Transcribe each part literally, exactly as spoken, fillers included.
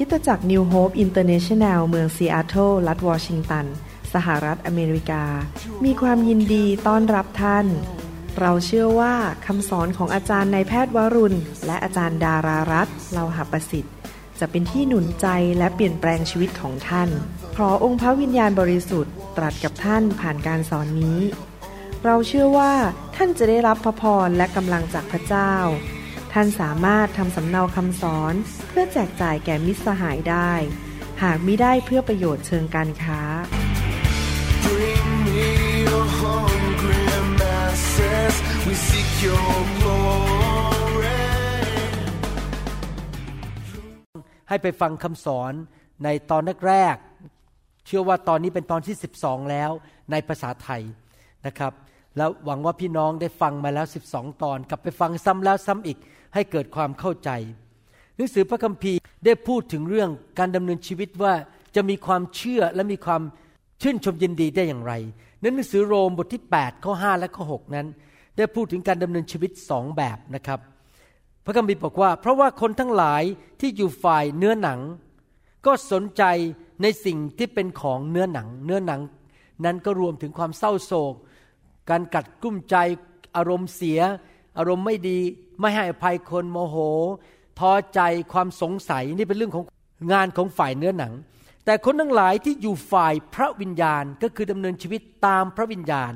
คิดจักร New Hope International เมืองซีแอตเทิลรัฐวอชิงตันสหรัฐอเมริกามีความยินดีต้อนรับท่านเราเชื่อว่าคำสอนของอาจารย์นายแพทย์วรุณและอาจารย์ดารารัตน์เลาหประสิทธิ์จะเป็นที่หนุนใจและเปลี่ยนแปลงชีวิตของท่านขอองค์พระวิญญาณบริสุทธิ์ตรัสกับท่านผ่านการสอนนี้เราเชื่อว่าท่านจะได้รับพระพรและกำลังจากพระเจ้าท่านสามารถทำสำเนาคำสอนเพื่อแจกจ่ายแก่มิตรสหายได้หากมิได้เพื่อประโยชน์เชิงการค้าให้ไปฟังคำสอนในตอนแรกๆเชื่อว่าตอนนี้เป็นตอนที่สิบสองแล้วในภาษาไทยนะครับแล้วหวังว่าพี่น้องได้ฟังมาแล้วสิบสองตอนกลับไปฟังซ้ำแล้วซ้ำอีกให้เกิดความเข้าใจหนังสือพระคัมภีร์ได้พูดถึงเรื่องการดำเนินชีวิตว่าจะมีความเชื่อและมีความชื่นชมยินดีได้อย่างไรในหนังสือโรมบทที่แปดข้อห้าและข้อหกนั้นได้พูดถึงการดำเนินชีวิตสองแบบนะครับพระคัมภีร์บอกว่าเพราะว่าคนทั้งหลายที่อยู่ฝ่ายเนื้อหนังก็สนใจในสิ่งที่เป็นของเนื้อหนังเนื้อหนังนั้นก็รวมถึงความเศร้าโศกการกัดกุ้มใจอารมณ์เสียอารมณ์ไม่ดีไม่ให้อภัยคนโมโหท้อใจความสงสัยนี่เป็นเรื่องของงานของฝ่ายเนื้อหนังแต่คนทั้งหลายที่อยู่ฝ่ายพระวิญญาณก็คือดำเนินชีวิตตามพระวิญญาณ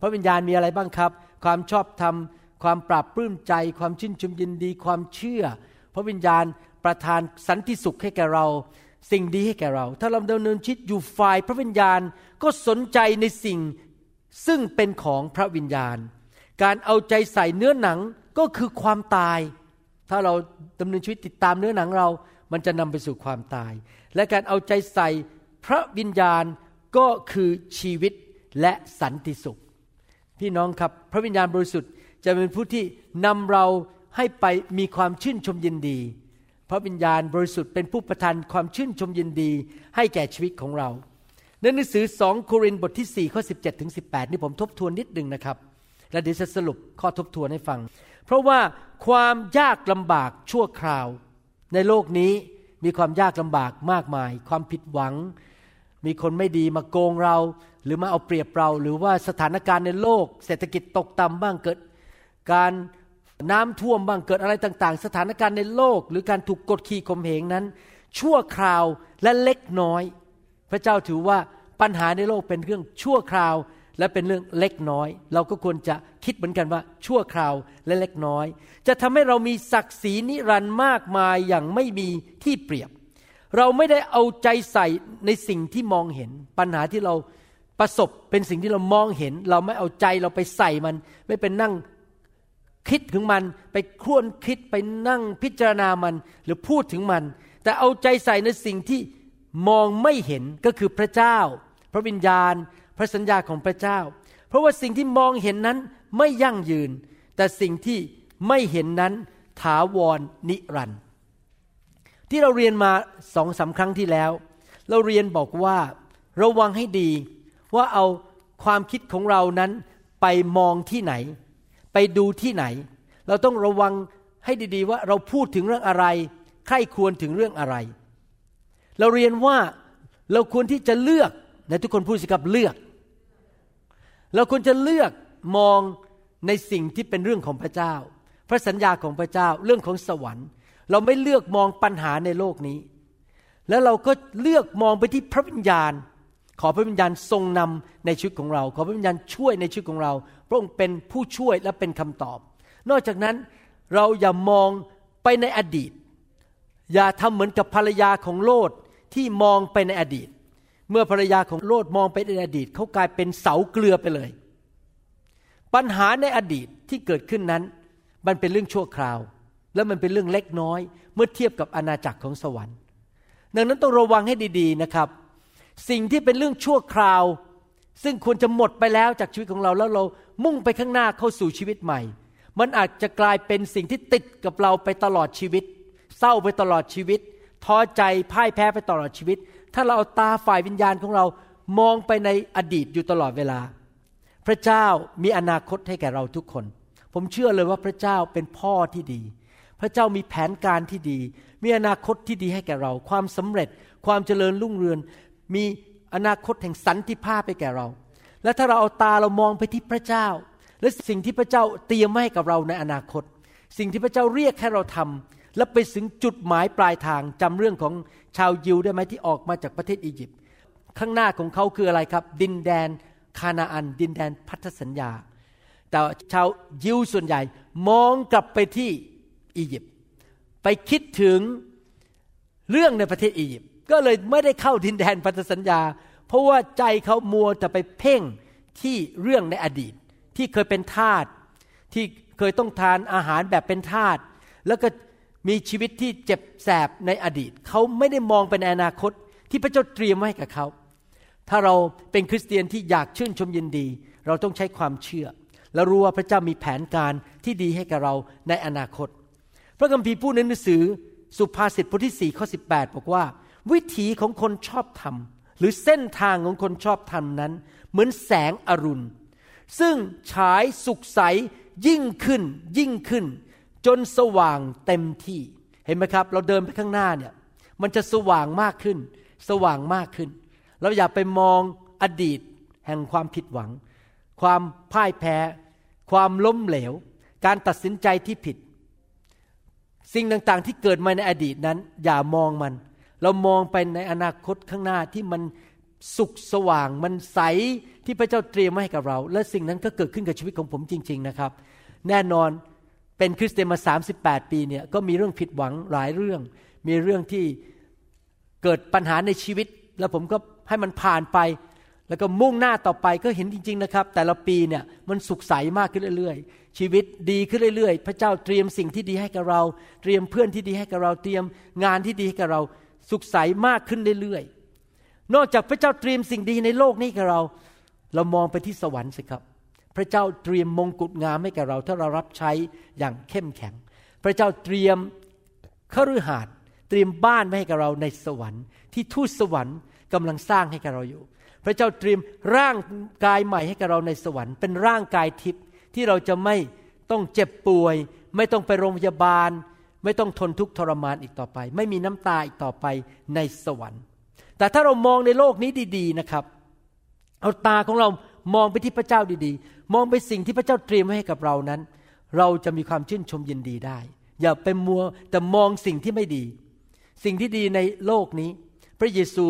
พระวิญญาณมีอะไรบ้างครับความชอบธรรมความปราบปลื้มใจความชื่นชมยินดีความเชื่อพระวิญญาณประทานสันติสุขให้แก่เราสิ่งดีให้แก่เราถ้าเราดำเนินชีวิตอยู่ฝ่ายพระวิญญาณก็สนใจในสิ่งซึ่งเป็นของพระวิญญาณการเอาใจใส่เนื้อหนังก็คือความตายถ้าเราดำเนินชีวิตติดตามเนื้อหนังเรามันจะนำไปสู่ความตายและการเอาใจใส่พระวิญญาณก็คือชีวิตและสันติสุขพี่น้องครับพระวิญญาณบริสุทธิ์จะเป็นผู้ที่นำเราให้ไปมีความชื่นชมยินดีพระวิญญาณบริสุทธิ์เป็นผู้ประทานความชื่นชมยินดีให้แก่ชีวิตของเราในหนังสือสองโครินธ์บทที่สี่ข้อสิบเจ็ดถึงสิบแปดนี่ผมทบทวนนิดนึงนะครับและเดี๋ยวจะสรุปข้อทบทวนให้ฟังเพราะว่าความยากลำบากชั่วคราวในโลกนี้มีความยากลำบากมากมายความผิดหวังมีคนไม่ดีมาโกงเราหรือมาเอาเปรียบเราหรือว่าสถานการณ์ในโลกเศรษฐกิจตกต่ำบ้างเกิดการน้ำท่วมบ้างเกิดอะไรต่างๆสถานการณ์ในโลกหรือการถูกกดขี่ข่มเหงนั้นชั่วคราวและเล็กน้อยพระเจ้าถือว่าปัญหาในโลกเป็นเรื่องชั่วคราวและเป็นเรื่องเล็กน้อยเราก็ควรจะคิดเหมือนกันว่าชั่วคราวและเล็กน้อยจะทำให้เรามีศักดิ์ศรีนิรันดร์มากมายอย่างไม่มีที่เปรียบเราไม่ได้เอาใจใส่ในสิ่งที่มองเห็นปัญหาที่เราประสบเป็นสิ่งที่เรามองเห็นเราไม่เอาใจเราไปใส่มันไม่เป็นนั่งคิดถึงมันไปครวญคิดไปนั่งพิจารณามันหรือพูดถึงมันแต่เอาใจใส่ในสิ่งที่มองไม่เห็นก็คือพระเจ้าพระวิญญาณพระสัญญาของพระเจ้าเพราะว่าสิ่งที่มองเห็นนั้นไม่ยั่งยืนแต่สิ่งที่ไม่เห็นนั้นถาวรนิรันดร์ที่เราเรียนมา สองถึงสาม ครั้งที่แล้วเราเรียนบอกว่าระวังให้ดีว่าเอาความคิดของเรานั้นไปมองที่ไหนไปดูที่ไหนเราต้องระวังให้ดีๆว่าเราพูดถึงเรื่องอะไรใคร่ครวญถึงเรื่องอะไรเราเรียนว่าเราควรที่จะเลือกนะทุกคนพูดสิครับเลือกเราควรจะเลือกมองในสิ่งที่เป็นเรื่องของพระเจ้าพระสัญญาของพระเจ้าเรื่องของสวรรค์เราไม่เลือกมองปัญหาในโลกนี้แล้วเราก็เลือกมองไปที่พระวิญญาณขอพระวิญญาณทรงนำในชีวิตของเราขอพระวิญญาณช่วยในชีวิตของเราพระองค์เป็นผู้ช่วยและเป็นคำตอบนอกจากนั้นเราอย่ามองไปในอดีตอย่าทำเหมือนกับภรรยาของโลธที่มองไปในอดีตเมื่อภรรยาของโลธมองไปในอดีตเขากลายเป็นเสาเกลือไปเลยปัญหาในอดีตที่เกิดขึ้นนั้นมันเป็นเรื่องชั่วคราวและมันเป็นเรื่องเล็กน้อยเมื่อเทียบกับอาณาจักรของสวรรค์ดังนั้นต้องระวังให้ดีๆนะครับสิ่งที่เป็นเรื่องชั่วคราวซึ่งควรจะหมดไปแล้วจากชีวิตของเราแล้วเรามุ่งไปข้างหน้าเข้าสู่ชีวิตใหม่มันอาจจะกลายเป็นสิ่งที่ติดกับเราไปตลอดชีวิตเศร้าไปตลอดชีวิตท้อใจพ่ายแพ้ไปตลอดชีวิตถ้าเราเอาตาฝ่ายวิญญาณของเรามองไปในอดีตอยู่ตลอดเวลาพระเจ้ามีอนาคตให้แก่เราทุกคนผมเชื่อเลยว่าพระเจ้าเป็นพ่อที่ดี พระเจ้ามีแผนการที่ดีมีอนาคตที่ดีให้แก่เราความสำเร็จความเจริญรุ่งเรืองมีอนาคตแห่งสันติภาพให้แก่เราและถ้าเราเอาตาเรามองไปที่พระเจ้าและสิ่งที่พระเจ้าเตรียมให้กับเราในอนาคตสิ่งที่พระเจ้าเรียกให้เราทำและไปถึงจุดหมายปลายทางจำเรื่องของชาวยิวได้ไหมที่ออกมาจากประเทศอียิปต์ข้างหน้าของเขาคืออะไรครับดินแดนคานาอันดินแดนพันธสัญญาแต่ชาวยิวส่วนใหญ่มองกลับไปที่อียิปต์ไปคิดถึงเรื่องในประเทศอียิปต์ก็เลยไม่ได้เข้าดินแดนพันธสัญญาเพราะว่าใจเขามัวแต่ไปเพ่งที่เรื่องในอดีตที่เคยเป็นทาสที่เคยต้องทานอาหารแบบเป็นทาสแล้วก็มีชีวิตที่เจ็บแสบในอดีตเขาไม่ได้มองเป็นอนาคตที่พระเจ้าเตรียมไว้กับเขาถ้าเราเป็นคริสเตียนที่อยากชื่นชมยินดีเราต้องใช้ความเชื่อและรู้ว่าพระเจ้ามีแผนการที่ดีให้กับเราในอนาคตพระคัมภีร์พูดในหนังสือสุภาษิตบทที่สี่ข้อสิบแปดบอกว่าวิถีของคนชอบธรรมหรือเส้นทางของคนชอบธรรมนั้นเหมือนแสงอรุณซึ่งฉายสุกใสยิ่งขึ้นยิ่งขึ้นจนสว่างเต็มที่เห็นไหมครับเราเดินไปข้างหน้าเนี่ยมันจะสว่างมากขึ้นสว่างมากขึ้นเราอย่าไปมองอดีตแห่งความผิดหวังความพ่ายแพ้ความล้มเหลวการตัดสินใจที่ผิดสิ่งต่างๆที่เกิดมาในอดีตนั้นอย่ามองมันเรามองไปในอนาคตข้างหน้าที่มันสุขสว่างมันใสที่พระเจ้าเตรียมไว้ให้กับเราและสิ่งนั้นก็เกิดขึ้นกับชีวิตของผมจริงๆนะครับแน่นอนเป็นคริสเตียนมาสามสิบแปดปีเนี่ยก็มีเรื่องผิดหวังหลายเรื่องมีเรื่องที่เกิดปัญหาในชีวิตแล้วผมก็ให้มันผ่านไปแล้วก็มุ่งหน้าต่อไปก็เห็นจริงๆนะครับแต่ละปีเนี่ยมันสุขใสมากขึ้นเรื่อยๆชีวิตดีขึ้นเรื่อยๆพระเจ้าเตรียมสิ่งที่ดีให้กับเราเตรียมเพื่อนที่ดีให้กับเราเตรียมงานที่ดีให้กับเราสุขใสมากขึ้นเรื่อยๆนอกจากพระเจ้าเตรียมสิ่งดีในโลกนี้กับเราเรามองไปที่สวรรค์สิครับพระเจ้าเตรียมมงกุฎงามให้กับเราถ้าเรารับใช้อย่างเข้มแข็งพระเจ้าเตรียมคฤหาสน์เตรียมบ้านไว้ให้กับเราในสวรรค์ที่ทูตสวรรค์กำลังสร้างให้กับเราอยู่พระเจ้าเตรียมร่างกายใหม่ให้กับเราในสวรรค์เป็นร่างกายทิพย์ที่เราจะไม่ต้องเจ็บป่วยไม่ต้องไปโรงพยาบาลไม่ต้องทนทุกข์ทรมานอีกต่อไปไม่มีน้ำตาอีกต่อไปในสวรรค์แต่ถ้าเรามองในโลกนี้ดีๆนะครับเอาตาของเรามองไปที่พระเจ้าดีๆมองไปสิ่งที่พระเจ้าเตรียมไว้ให้กับเรานั้นเราจะมีความชื่นชมยินดีได้อย่าไปมัวแต่มองสิ่งที่ไม่ดีสิ่งที่ดีในโลกนี้พระเยซู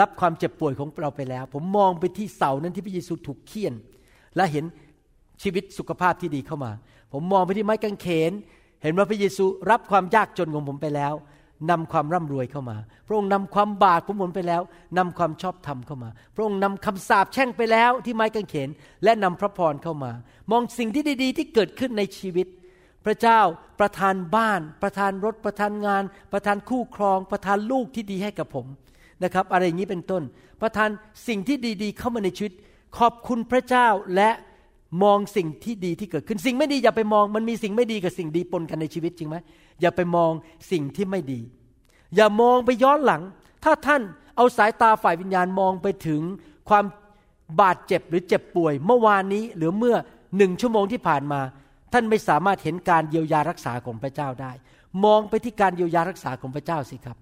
รับความเจ็บป่วยของเราไปแล้วผมมองไปที่เสานั้นที่พระเยซูถูกเฆี่ยนและเห็นชีวิตสุขภาพที่ดีเข้ามาผมมองไปที่ไม้กางเขนเห็นว่าพระเยซูรับความยากจนของผมไปแล้วนำความร่ำรวยเข้ามาพระองค์นำความบาปของผมไปแล้วนำความชอบธรรมเข้ามาพระองค์นำคำสาปแช่งไปแล้วที่ไม้กางเขนและนำพระพรเข้ามามองสิ่งที่ดีๆที่เกิดขึ้นในชีวิตพระเจ้าประทานบ้านประทานรถประทานงานประทานคู่ครองประทานลูกที่ดีให้กับผมนะครับอะไรอย่างนี้เป็นต้นประทานสิ่งที่ดีๆเข้ามาในชีวิตขอบคุณพระเจ้าและมองสิ่งที่ดีที่เกิดขึ้นสิ่งไม่ดีอย่าไปมองมันมีสิ่งไม่ดีกับสิ่งดีปนกันในชีวิตจริงไหมอย่าไปมองสิ่งที่ไม่ดีอย่ามองไปย้อนหลังถ้าท่านเอาสายตาฝ่ายวิญญาณมองไปถึงความบาดเจ็บหรือเจ็บป่วยเมื่อวานนี้หรือเมื่อหนึ่งชั่วโมงที่ผ่านมาท่านไม่สามารถเห็นการเยียวยารักษาของพระเจ้าได้มองไปที่การเยียวยารักษาของพระเจ้าสิครับ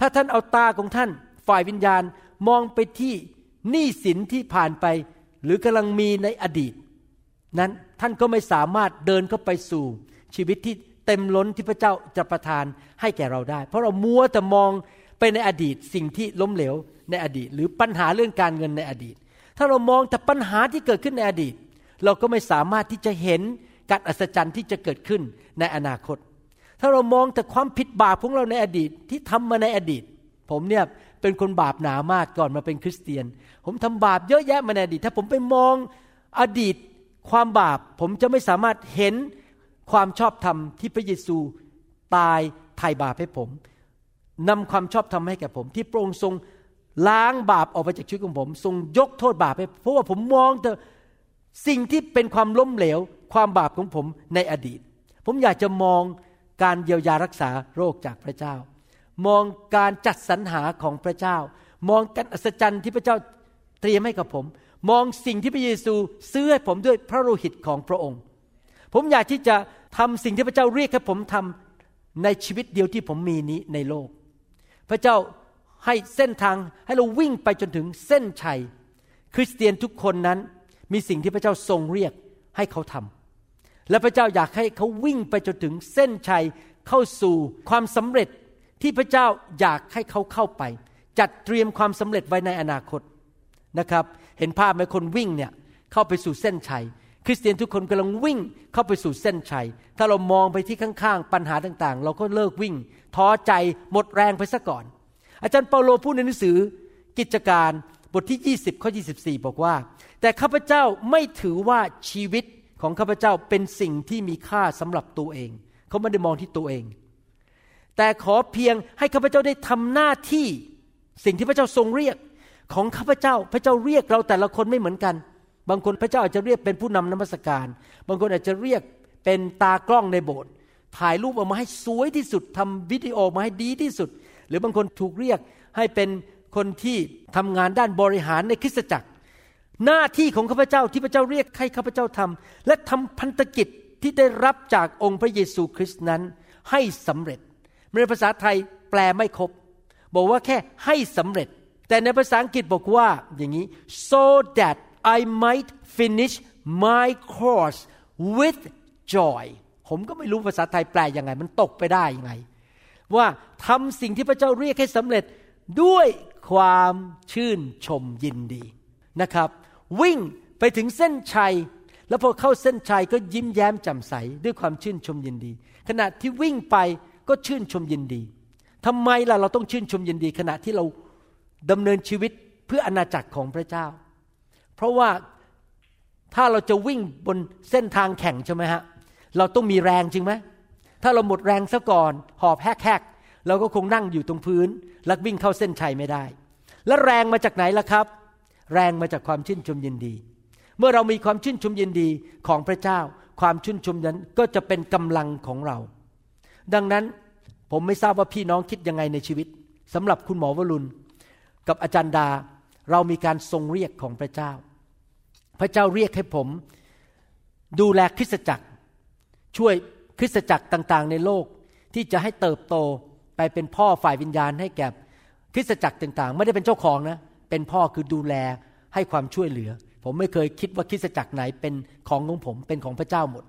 ถ้าท่านเอาตาของท่านฝ่ายวิญญาณมองไปที่หนี้สินที่ผ่านไปหรือกำลังมีในอดีตนั้นท่านก็ไม่สามารถเดินเข้าไปสู่ชีวิตที่เต็มล้นที่พระเจ้าจะประทานให้แก่เราได้เพราะเรามัวแต่มองไปในอดีตสิ่งที่ล้มเหลวในอดีตหรือปัญหาเรื่องการเงินในอดีตถ้าเรามองแต่ปัญหาที่เกิดขึ้นในอดีตเราก็ไม่สามารถที่จะเห็นการอัศจรรย์ที่จะเกิดขึ้นในอนาคตถ้าเรามองแต่ความผิดบาปของเราในอดีตที่ทำมาในอดีตผมเนี่ยเป็นคนบาปหนามากก่อนมาเป็นคริสเตียนผมทำบาปเยอะแยะมาในอดีตถ้าผมไปมองอดีตความบาปผมจะไม่สามารถเห็นความชอบธรรมที่พระเยซูตายไถ่บาปให้ผมนำความชอบธรรมให้แก่ผมที่พระองค์ทรงล้างบาปออกไปจากชีวิตของผมทรงยกโทษบาปให้เพราะว่าผมมองแต่สิ่งที่เป็นความล้มเหลวความบาปของผมในอดีตผมอยากจะมองการเยียวยารักษาโรคจากพระเจ้ามองการจัดสรรหาของพระเจ้ามองการอัศจรรย์ที่พระเจ้าเตรียมให้กับผมมองสิ่งที่พระเยซูซื้อให้ผมด้วยพระโลหิตของพระองค์ผมอยากที่จะทำสิ่งที่พระเจ้าเรียกให้ผมท ในชีวิตเดียวที่ผมมีนี้ในโลกพระเจ้าให้เส้นทางให้เราวิ่งไปจนถึงเส้นชัยคริสเตียนทุกคนนั้นมีสิ่งที่พระเจ้าทรงเรียกให้เขาทำและพระเจ้าอยากให้เขาวิ่งไปจนถึงเส้นชัยเข้าสู่ความสำเร็จที่พระเจ้าอยากให้เขาเข้าไปจัดเตรียมความสำเร็จไว้ในอนาคตนะครับเห็นภาพไหมคนวิ่งเนี่ยเข้าไปสู่เส้นชัยคริสเตียนทุกคนกำลังวิ่งเข้าไปสู่เส้นชัยถ้าเรามองไปที่ข้างๆปัญหาต่างๆเราก็เลิกวิ่งท้อใจหมดแรงไปซะก่อนอาจารย์เปาโลพูดในหนังสือกิจการบทที่ยี่สิบข้อยี่สิบสี่บอกว่าแต่ข้าพเจ้าไม่ถือว่าชีวิตของข้าพเจ้าเป็นสิ่งที่มีค่าสำหรับตัวเองเขาไม่ได้มองที่ตัวเองแต่ขอเพียงให้ข้าพเจ้าได้ทำหน้าที่สิ่งที่พระเจ้าทรงเรียกของข้าพเจ้าพระเจ้าเรียกเราแต่ละคนไม่เหมือนกันบางคนพระเจ้าอาจจะเรียกเป็นผู้นำนมัสการบางคนอาจจะเรียกเป็นตากล้องในโบสถ์ถ่ายรูปออกมาให้สวยที่สุดทำวิดีโอมาให้ดีที่สุดหรือบางคนถูกเรียกให้เป็นคนที่ทำงานด้านบริหารในคริสตจักรหน้าที่ของข้าพเจ้าที่พระเจ้าเรียกให้ข้าพเจ้าทำและทำพันธกิจที่ได้รับจากองค์พระเยซูคริสต์นั้นให้สำเร็จในภาษาไทยแปลไม่ครบบอกว่าแค่ให้สำเร็จแต่ในภาษาอังกฤษบอกว่าอย่างนี้ so that I might finish my course with joy ผมก็ไม่รู้ภาษาไทยแปลยังไงมันตกไปได้ยังไงว่าทำสิ่งที่พระเจ้าเรียกให้สำเร็จด้วยความชื่นชมยินดีนะครับวิ่งไปถึงเส้นชัยแล้วพอเข้าเส้นชัยก็ยิ้มแย้มแจ่มใสด้วยความชื่นชมยินดีขณะที่วิ่งไปก็ชื่นชมยินดีทำไมล่ะเราต้องชื่นชมยินดีขณะที่เราดำเนินชีวิตเพื่ออาณาจักรของพระเจ้าเพราะว่าถ้าเราจะวิ่งบนเส้นทางแข่งใช่ไหมฮะเราต้องมีแรงจริงไหมถ้าเราหมดแรงซะก่อนหอบแฮกๆเราก็คงนั่งอยู่ตรงพื้นและวิ่งเข้าเส้นชัยไม่ได้และแรงมาจากไหนล่ะครับแรงมาจากความชื่นชมยินดีเมื่อเรามีความชื่นชมยินดีของพระเจ้าความชื่นชมนั้นก็จะเป็นกำลังของเราดังนั้นผมไม่ทราบว่าพี่น้องคิดยังไงในชีวิตสำหรับคุณหมอวรุณกับอาจารย์ดาเรามีการทรงเรียกของพระเจ้าพระเจ้าเรียกให้ผมดูแลคริสตจักรช่วยคริสตจักรต่างๆในโลกที่จะให้เติบโตไปเป็นพ่อฝ่ายวิญญาณให้แก่คริสตจักรต่างๆไม่ได้เป็นเจ้าของนะเป็นพ่อคือดูแลให้ความช่วยเหลือผมไม่เคยคิดว่าคริสตจักรไหนเป็นของของผมเป็นของพระเจ้าหมด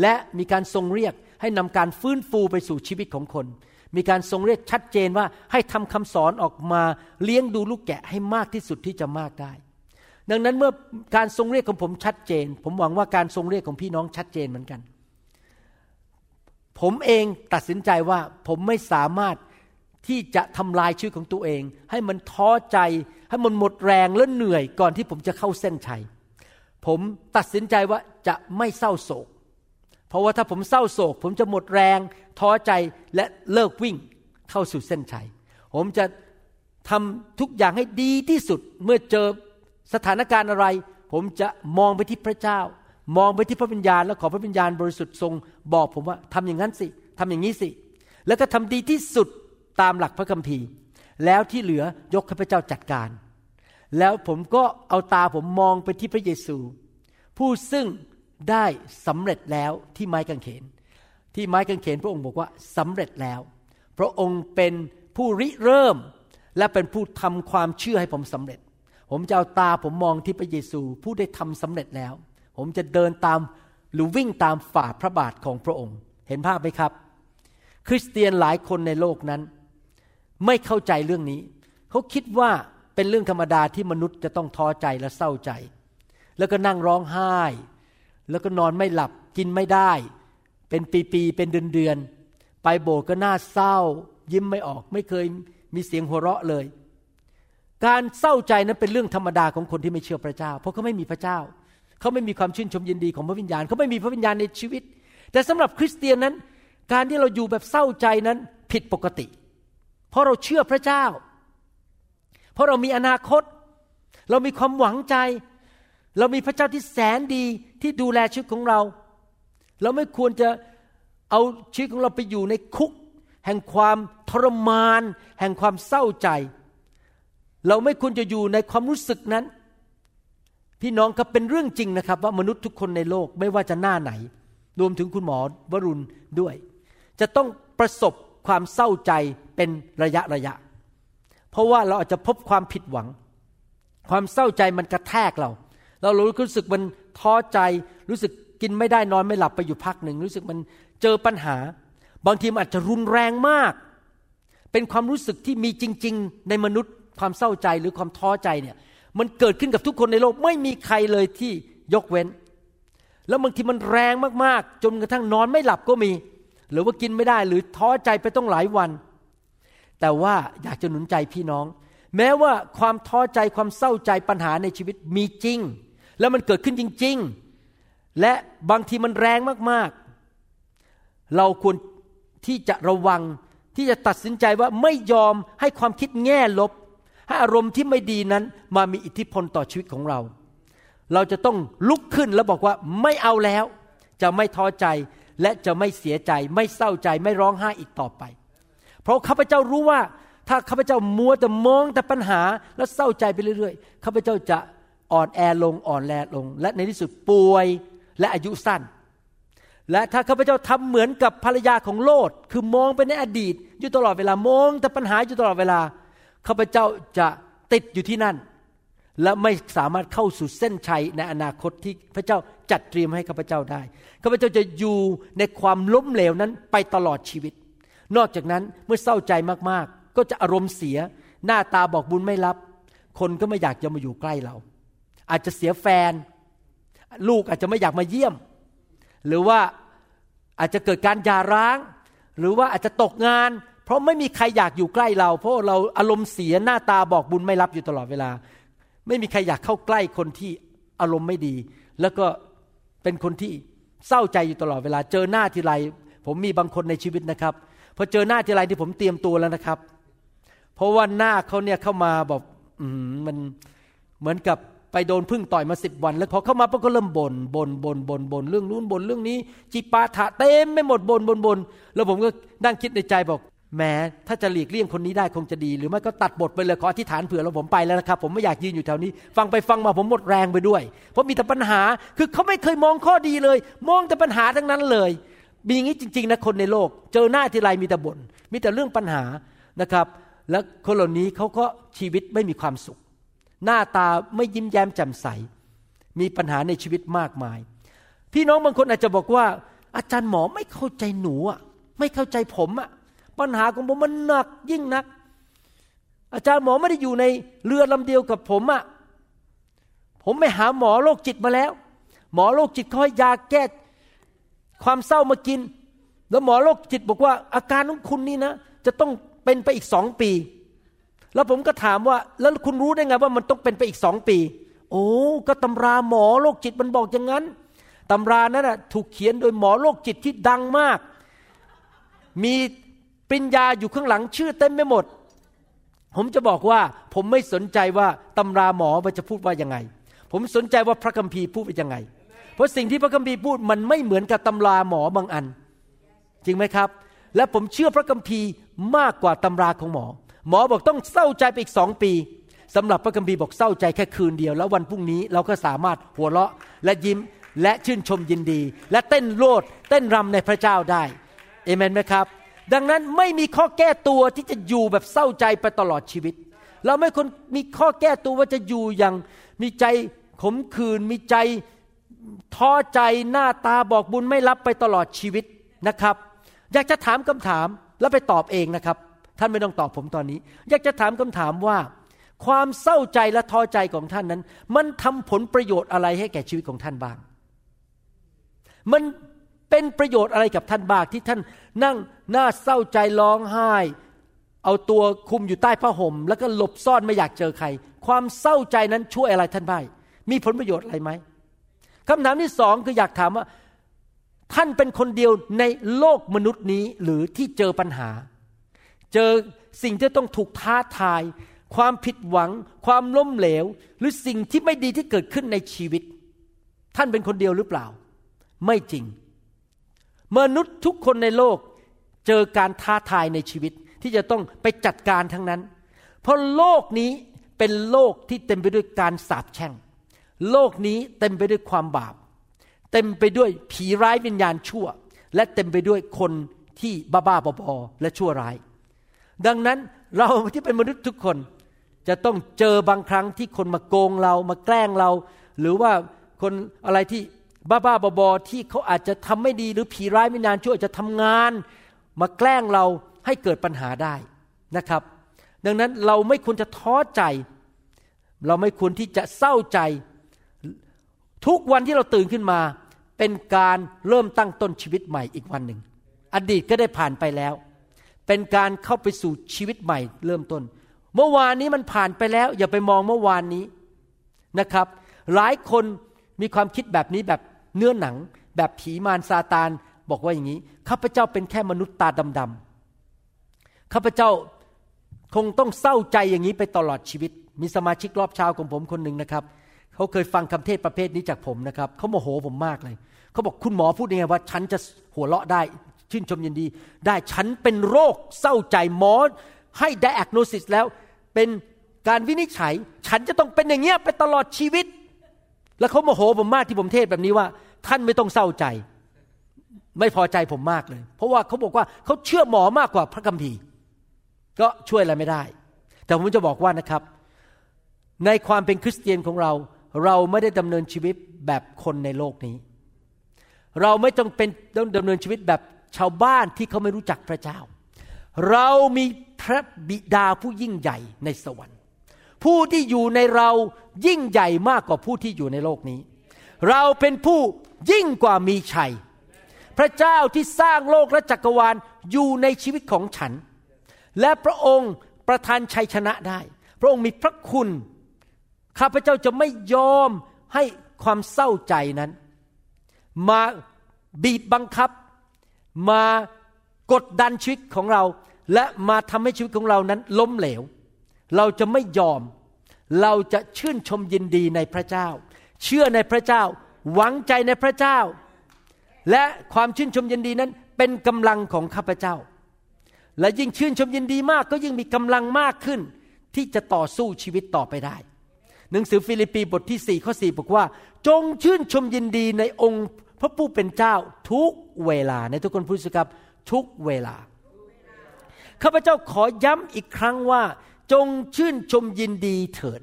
และมีการทรงเรียกให้นำการฟื้นฟูไปสู่ชีวิตของคนมีการทรงเรียกชัดเจนว่าให้ทำคำสอนออกมาเลี้ยงดูลูกแกะให้มากที่สุดที่จะมากได้ดังนั้นเมื่อการทรงเรียกของผมชัดเจนผมหวังว่าการทรงเรียกของพี่น้องชัดเจนเหมือนกันผมเองตัดสินใจว่าผมไม่สามารถที่จะทำลายชีวิตของตัวเองให้มันท้อใจให้มันหมดแรงและเหนื่อยก่อนที่ผมจะเข้าเส้นชัยผมตัดสินใจว่าจะไม่เศร้าโศกเพราะว่าถ้าผมเศร้าโศกผมจะหมดแรงท้อใจและเลิกวิ่งเข้าสู่เส้นชัยผมจะทำทุกอย่างให้ดีที่สุดเมื่อเจอสถานการณ์อะไรผมจะมองไปที่พระเจ้ามองไปที่พระวิญญาณและขอพระวิญญาณบริสุทธิ์ทรงบอกผมว่าทำอย่างนั้นสิทำอย่างนี้สิแล้วก็ทำดีที่สุดตามหลักพระคัมภีร์แล้วที่เหลือยกให้พระเจ้าจัดการแล้วผมก็เอาตาผมมองไปที่พระเยซูผู้ซึ่งได้สำเร็จแล้วที่ไม้กางเขนที่ไม้กางเขนพระองค์บอกว่าสำเร็จแล้วพระองค์เป็นผู้ริเริ่มและเป็นผู้ทำความเชื่อให้ผมสำเร็จผมจะเอาตาผมมองที่พระเยซูผู้ได้ทำสำเร็จแล้วผมจะเดินตามหรือวิ่งตามฝ่าพระบาทของพระองค์เห็นภาพไหมครับคริสเตียนหลายคนในโลกนั้นไม่เข้าใจเรื่องนี้เขาคิดว่าเป็นเรื่องธรรมดาที่มนุษย์จะต้องท้อใจและเศร้าใจแล้วก็นั่งร้องไห้แล้วก็นอนไม่หลับกินไม่ได้เป็นปีๆเป็นเดือนๆไปโบสถ์ก็น่าเศร้ายิ้มไม่ออกไม่เคยมีเสียงหัวเราะเลยการเศร้าใจนั้นเป็นเรื่องธรรมดาของคนที่ไม่เชื่อพระเจ้าเพราะเขาไม่มีพระเจ้าเขาไม่มีความชื่นชมยินดีของพระวิญญาณเขาไม่มีพระวิญญาณในชีวิตแต่สำหรับคริสเตียนนั้นการที่เราอยู่แบบเศร้าใจนั้นผิดปกติเพราะเราเชื่อพระเจ้าเพราะเรามีอนาคตเรามีความหวังใจเรามีพระเจ้าที่แสนดีที่ดูแลชีวิตของเราเราไม่ควรจะเอาชีวิตของเราไปอยู่ในคุกแห่งความทรมานแห่งความเศร้าใจเราไม่ควรจะอยู่ในความรู้สึกนั้นพี่น้องครับเป็นเรื่องจริงนะครับว่ามนุษย์ทุกคนในโลกไม่ว่าจะหน้าไหนรวมถึงคุณหมอวรุณด้วย จะต้องประสบความเศร้าใจเป็นระยะระยะเพราะว่าเราอาจจะพบความผิดหวังความเศร้าใจมันกระแทกเราเรารู้สึกมันท้อใจรู้สึกกินไม่ได้นอนไม่หลับไปอยู่พักหนึ่งรู้สึกมันเจอปัญหาบางทีมันอาจจะรุนแรงมากเป็นความรู้สึกที่มีจริงๆในมนุษย์ความเศร้าใจหรือความท้อใจเนี่ยมันเกิดขึ้นกับทุกคนในโลกไม่มีใครเลยที่ยกเว้นแล้วบางทีมันแรงมากๆจนกระทั่งนอนไม่หลับก็มีหรือว่ากินไม่ได้หรือท้อใจไปต้องหลายวันแต่ว่าอยากจะหนุนใจพี่น้องแม้ว่าความท้อใจความเศร้าใจปัญหาในชีวิตมีจริงแล้วมันเกิดขึ้นจริงๆและบางทีมันแรงมากๆเราควรที่จะระวังที่จะตัดสินใจว่าไม่ยอมให้ความคิดแง่ลบให้อารมณ์ที่ไม่ดีนั้นมามีอิทธิพลต่อชีวิตของเราเราจะต้องลุกขึ้นแล้วบอกว่าไม่เอาแล้วจะไม่ท้อใจและจะไม่เสียใจไม่เศร้าใจไม่ร้องไห้อีกต่อไปเพราะข้าพเจ้ารู้ว่าถ้าข้าพเจ้ามัวแต่มองแต่ปัญหาแล้วเศร้าใจไปเรื่อยๆข้าพเจ้าจะอ่อนแอลงอ่อนแรงลงและในที่สุดป่วยและอายุสั้นและถ้าข้าพเจ้าทำเหมือนกับภรรยาของโลธคือมองไปในอดีตอยู่ตลอดเวลามองแต่ปัญหาอยู่ตลอดเวลาข้าพเจ้าจะติดอยู่ที่นั่นและไม่สามารถเข้าสู่เส้นชัยในอนาคตที่พระเจ้าจัดเตรียมให้ข้าพเจ้าได้ข้าพเจ้าจะอยู่ในความล้มเหลวนั้นไปตลอดชีวิตนอกจากนั้นเมื่อเศร้าใจมากๆก็จะอารมณ์เสียหน้าตาบอกบุญไม่รับคนก็ไม่อยากจะมาอยู่ใกล้เราอาจจะเสียแฟนลูกอาจจะไม่อยากมาเยี่ยมหรือว่าอาจจะเกิดการหย่าร้างหรือว่าอาจจะตกงานเพราะไม่มีใครอยากอยู่ใกล้เราเพราะเราอารมณ์เสียหน้าตาบอกบุญไม่รับอยู่ตลอดเวลาไม่มีใครอยากเข้าใกล้คนที่อารมณ์ไม่ดีแล้วก็เป็นคนที่เศร้าใจอยู่ตลอดเวลาเจอหน้าทีไรผมมีบางคนในชีวิตนะครับพอเจอหน้าทีไรที่ผมเตรียมตัวแล้วนะครับเพราะว่าหน้าเขาเนี่ยเข้ามาแบบมันเหมือนกับไปโดนพึ่งต่อยมาสิบวันแล้วพอเข้ามาพวกก็เริ่มบ่นบ่นบ่นบ่นบ่นเรื่องนู้นบ่นเรื่องนี้จิปาถะเต็มไม่หมดบ่นบ่นบ่นแล้วผมก็นั่งคิดในใจบอกแม้ถ้าจะหลีกเลี่ยงคนนี้ได้คงจะดีหรือไม่ก็ตัดบทไปเลยขออธิษฐานเผื่อแล้วผมไปแล้วนะครับผมไม่อยากยืนอยู่แถวนี้ฟังไปฟังมาผมหมดแรงไปด้วยเพราะมีแต่ปัญหาคือเขาไม่เคยมองข้อดีเลยมองแต่ปัญหาทั้งนั้นเลยมีอย่างนี้จริงๆนะคนในโลกเจอหน้าทีไรมีแต่บ่นมีแต่เรื่องปัญหานะครับแล้วคนเหล่านี้เขาก็ชีวิตไม่มีความสุขหน้าตาไม่ยิ้มแย้มแจ่มใสมีปัญหาในชีวิตมากมายพี่น้องบางคนอาจจะบอกว่าอาจารย์หมอไม่เข้าใจหนูอ่ะไม่เข้าใจผมอ่ะปัญหาของผมมันหนักยิ่งหนักอาจารย์หมอไม่ได้อยู่ในเรือลำเดียวกับผมอ่ะผมไปหาหมอโรคจิตมาแล้วหมอโรคจิตเขาให้ยาแก้ความเศร้ามากินแล้วหมอโรคจิตบอกว่าอาการของคุณนี่นะจะต้องเป็นไปอีกสองปีแล้วผมก็ถามว่าแล้วคุณรู้ได้ไงว่ามันต้องเป็นไปอีกสองปีโอ้ก็ตำราหมอโรคจิตมันบอกอย่างนั้นตำรานั้นน่ะถูกเขียนโดยหมอโรคจิตที่ดังมากมีปริญญาอยู่ข้างหลังชื่อเต็มไปหมดผมจะบอกว่าผมไม่สนใจว่าตำราหมอมันจะพูดว่ายังไงผมสนใจว่าพระคัมภีร์พูดว่ายังไงเพราะสิ่งที่พระคัมภีร์พูดมันไม่เหมือนกับตำราหมอบางอันจริงไหมครับและผมเชื่อพระคัมภีร์มากกว่าตำราของหมอหมอบอกต้องเศร้าใจไปอีกสองปีสำหรับพระคัมภีร์บอกเศร้าใจแค่คืนเดียวแล้ววันพรุ่งนี้เราก็สามารถหัวเราะและยิ้มและชื่นชมยินดีและเต้นโลดเต้นรำในพระเจ้าได้เอเมนไหมครับดังนั้นไม่มีข้อแก้ตัวที่จะอยู่แบบเศร้าใจไปตลอดชีวิตเราไม่ควรมีข้อแก้ตัวว่าจะอยู่อย่างมีใจขมขื่นมีใจท้อใจหน้าตาบอกบุญไม่รับไปตลอดชีวิตนะครับอยากจะถามคำถามแล้วไปตอบเองนะครับท่านไม่ต้องตอบผมตอนนี้อยากจะถามคำถามว่าความเศร้าใจและท้อใจของท่านนั้นมันทำผลประโยชน์อะไรให้แก่ชีวิตของท่านบ้างมันเป็นประโยชน์อะไรกับท่านบ้างที่ท่านนั่งหน้าเศร้าใจร้องไห้เอาตัวคุมอยู่ใต้ผ้าห่มแล้วก็หลบซ่อนไม่อยากเจอใครความเศร้าใจนั้นช่วยอะไรท่านบ้างมีผลประโยชน์อะไรไหมคำถามที่สองคืออยากถามว่าท่านเป็นคนเดียวในโลกมนุษย์นี้หรือที่เจอปัญหาเจอสิ่งที่ต้องถูกท้าทายความผิดหวังความล้มเหลวหรือสิ่งที่ไม่ดีที่เกิดขึ้นในชีวิตท่านเป็นคนเดียวหรือเปล่าไม่จริงมนุษย์ทุกคนในโลกเจอการท้าทายในชีวิตที่จะต้องไปจัดการทั้งนั้นเพราะโลกนี้เป็นโลกที่เต็มไปด้วยการสาปแช่งโลกนี้เต็มไปด้วยความบาปเต็มไปด้วยผีร้ายวิญญาณชั่วและเต็มไปด้วยคน ที่บ้าๆบอๆและชั่วร้ายดังนั้นเราที่เป็นมนุษย์ทุกคนจะต้องเจอบางครั้งที่คนมาโกงเรามาแกล้งเราหรือว่าคนอะไรที่บ้าๆบอๆที่เขาอาจจะทำไม่ดีหรือผีร้ายไม่นานชั่วจะทำงานมาแกล้งเราให้เกิดปัญหาได้นะครับดังนั้นเราไม่ควรจะท้อใจเราไม่ควรที่จะเศร้าใจทุกวันที่เราตื่นขึ้นมาเป็นการเริ่มตั้งต้นชีวิตใหม่อีกวันหนึ่งอดีตก็ได้ผ่านไปแล้วเป็นการเข้าไปสู่ชีวิตใหม่เริ่มต้นเมื่อวานนี้มันผ่านไปแล้วอย่าไปมองเมื่อวานนี้นะครับหลายคนมีความคิดแบบนี้แบบเนื้อหนังแบบผีมารซาตานบอกว่าอย่างนี้ข้าพเจ้าเป็นแค่มนุษย์ตาดำๆข้าพเจ้าคงต้องเศร้าใจอย่างนี้ไปตลอดชีวิตมีสมาชิกรอบเช้าของผมคนนึงนะครับเขาเคยฟังคำเทศประเภทนี้จากผมนะครับเขาโมโหผมมากเลยเขาบอกคุณหมอพูดยังไงว่าฉันจะหัวเราะได้ชื่นชมยินดีได้ฉันเป็นโรคเศร้าใจหมอให้ diagnosis แล้วเป็นการวินิจฉัยฉันจะต้องเป็นอย่างเงี้ยไปตลอดชีวิตแล้วเขาโมโหผมมากที่ผมเทศแบบนี้ว่าท่านไม่ต้องเศร้าใจไม่พอใจผมมากเลยเพราะว่าเขาบอกว่าเขาเชื่อหมอมากกว่าพระคัมภีร์ก็ช่วยอะไรไม่ได้แต่ผมจะบอกว่านะครับในความเป็นคริสเตียนของเราเราไม่ได้ดำเนินชีวิตแบบคนในโลกนี้เราไม่จำเป็นต้องดำเนินชีวิตแบบชาวบ้านที่เขาไม่รู้จักพระเจ้าเรามีพระบิดาผู้ยิ่งใหญ่ในสวรรค์ผู้ที่อยู่ในเรายิ่งใหญ่มากกว่าผู้ที่อยู่ในโลกนี้เราเป็นผู้ยิ่งกว่ามีชัยพระเจ้าที่สร้างโลกและจักรวาลอยู่ในชีวิตของฉันและพระองค์ประทานชัยชนะได้พระองค์มีพระคุณข้าพเจ้าจะไม่ยอมให้ความเศร้าใจนั้นมาบีบบังคับมากดดันชีวิตของเราและมาทำให้ชีวิตของเรานั้นล้มเหลวเราจะไม่ยอมเราจะชื่นชมยินดีในพระเจ้าเชื่อในพระเจ้าหวังใจในพระเจ้าและความชื่นชมยินดีนั้นเป็นกำลังของข้าพเจ้าและยิ่งชื่นชมยินดีมากก็ยิ่งมีกำลังมากขึ้นที่จะต่อสู้ชีวิตต่อไปได้หนังสือฟิลิปปีบทที่สี่ข้อสี่บอกว่าจงชื่นชมยินดีในองค์พระผู้เป็นเจ้าทุกเวลาในทุกคนพูดสิครับทุกเวลาข้าพเจ้าขอย้ำอีกครั้งว่าจงชื่นชมยินดีเถิด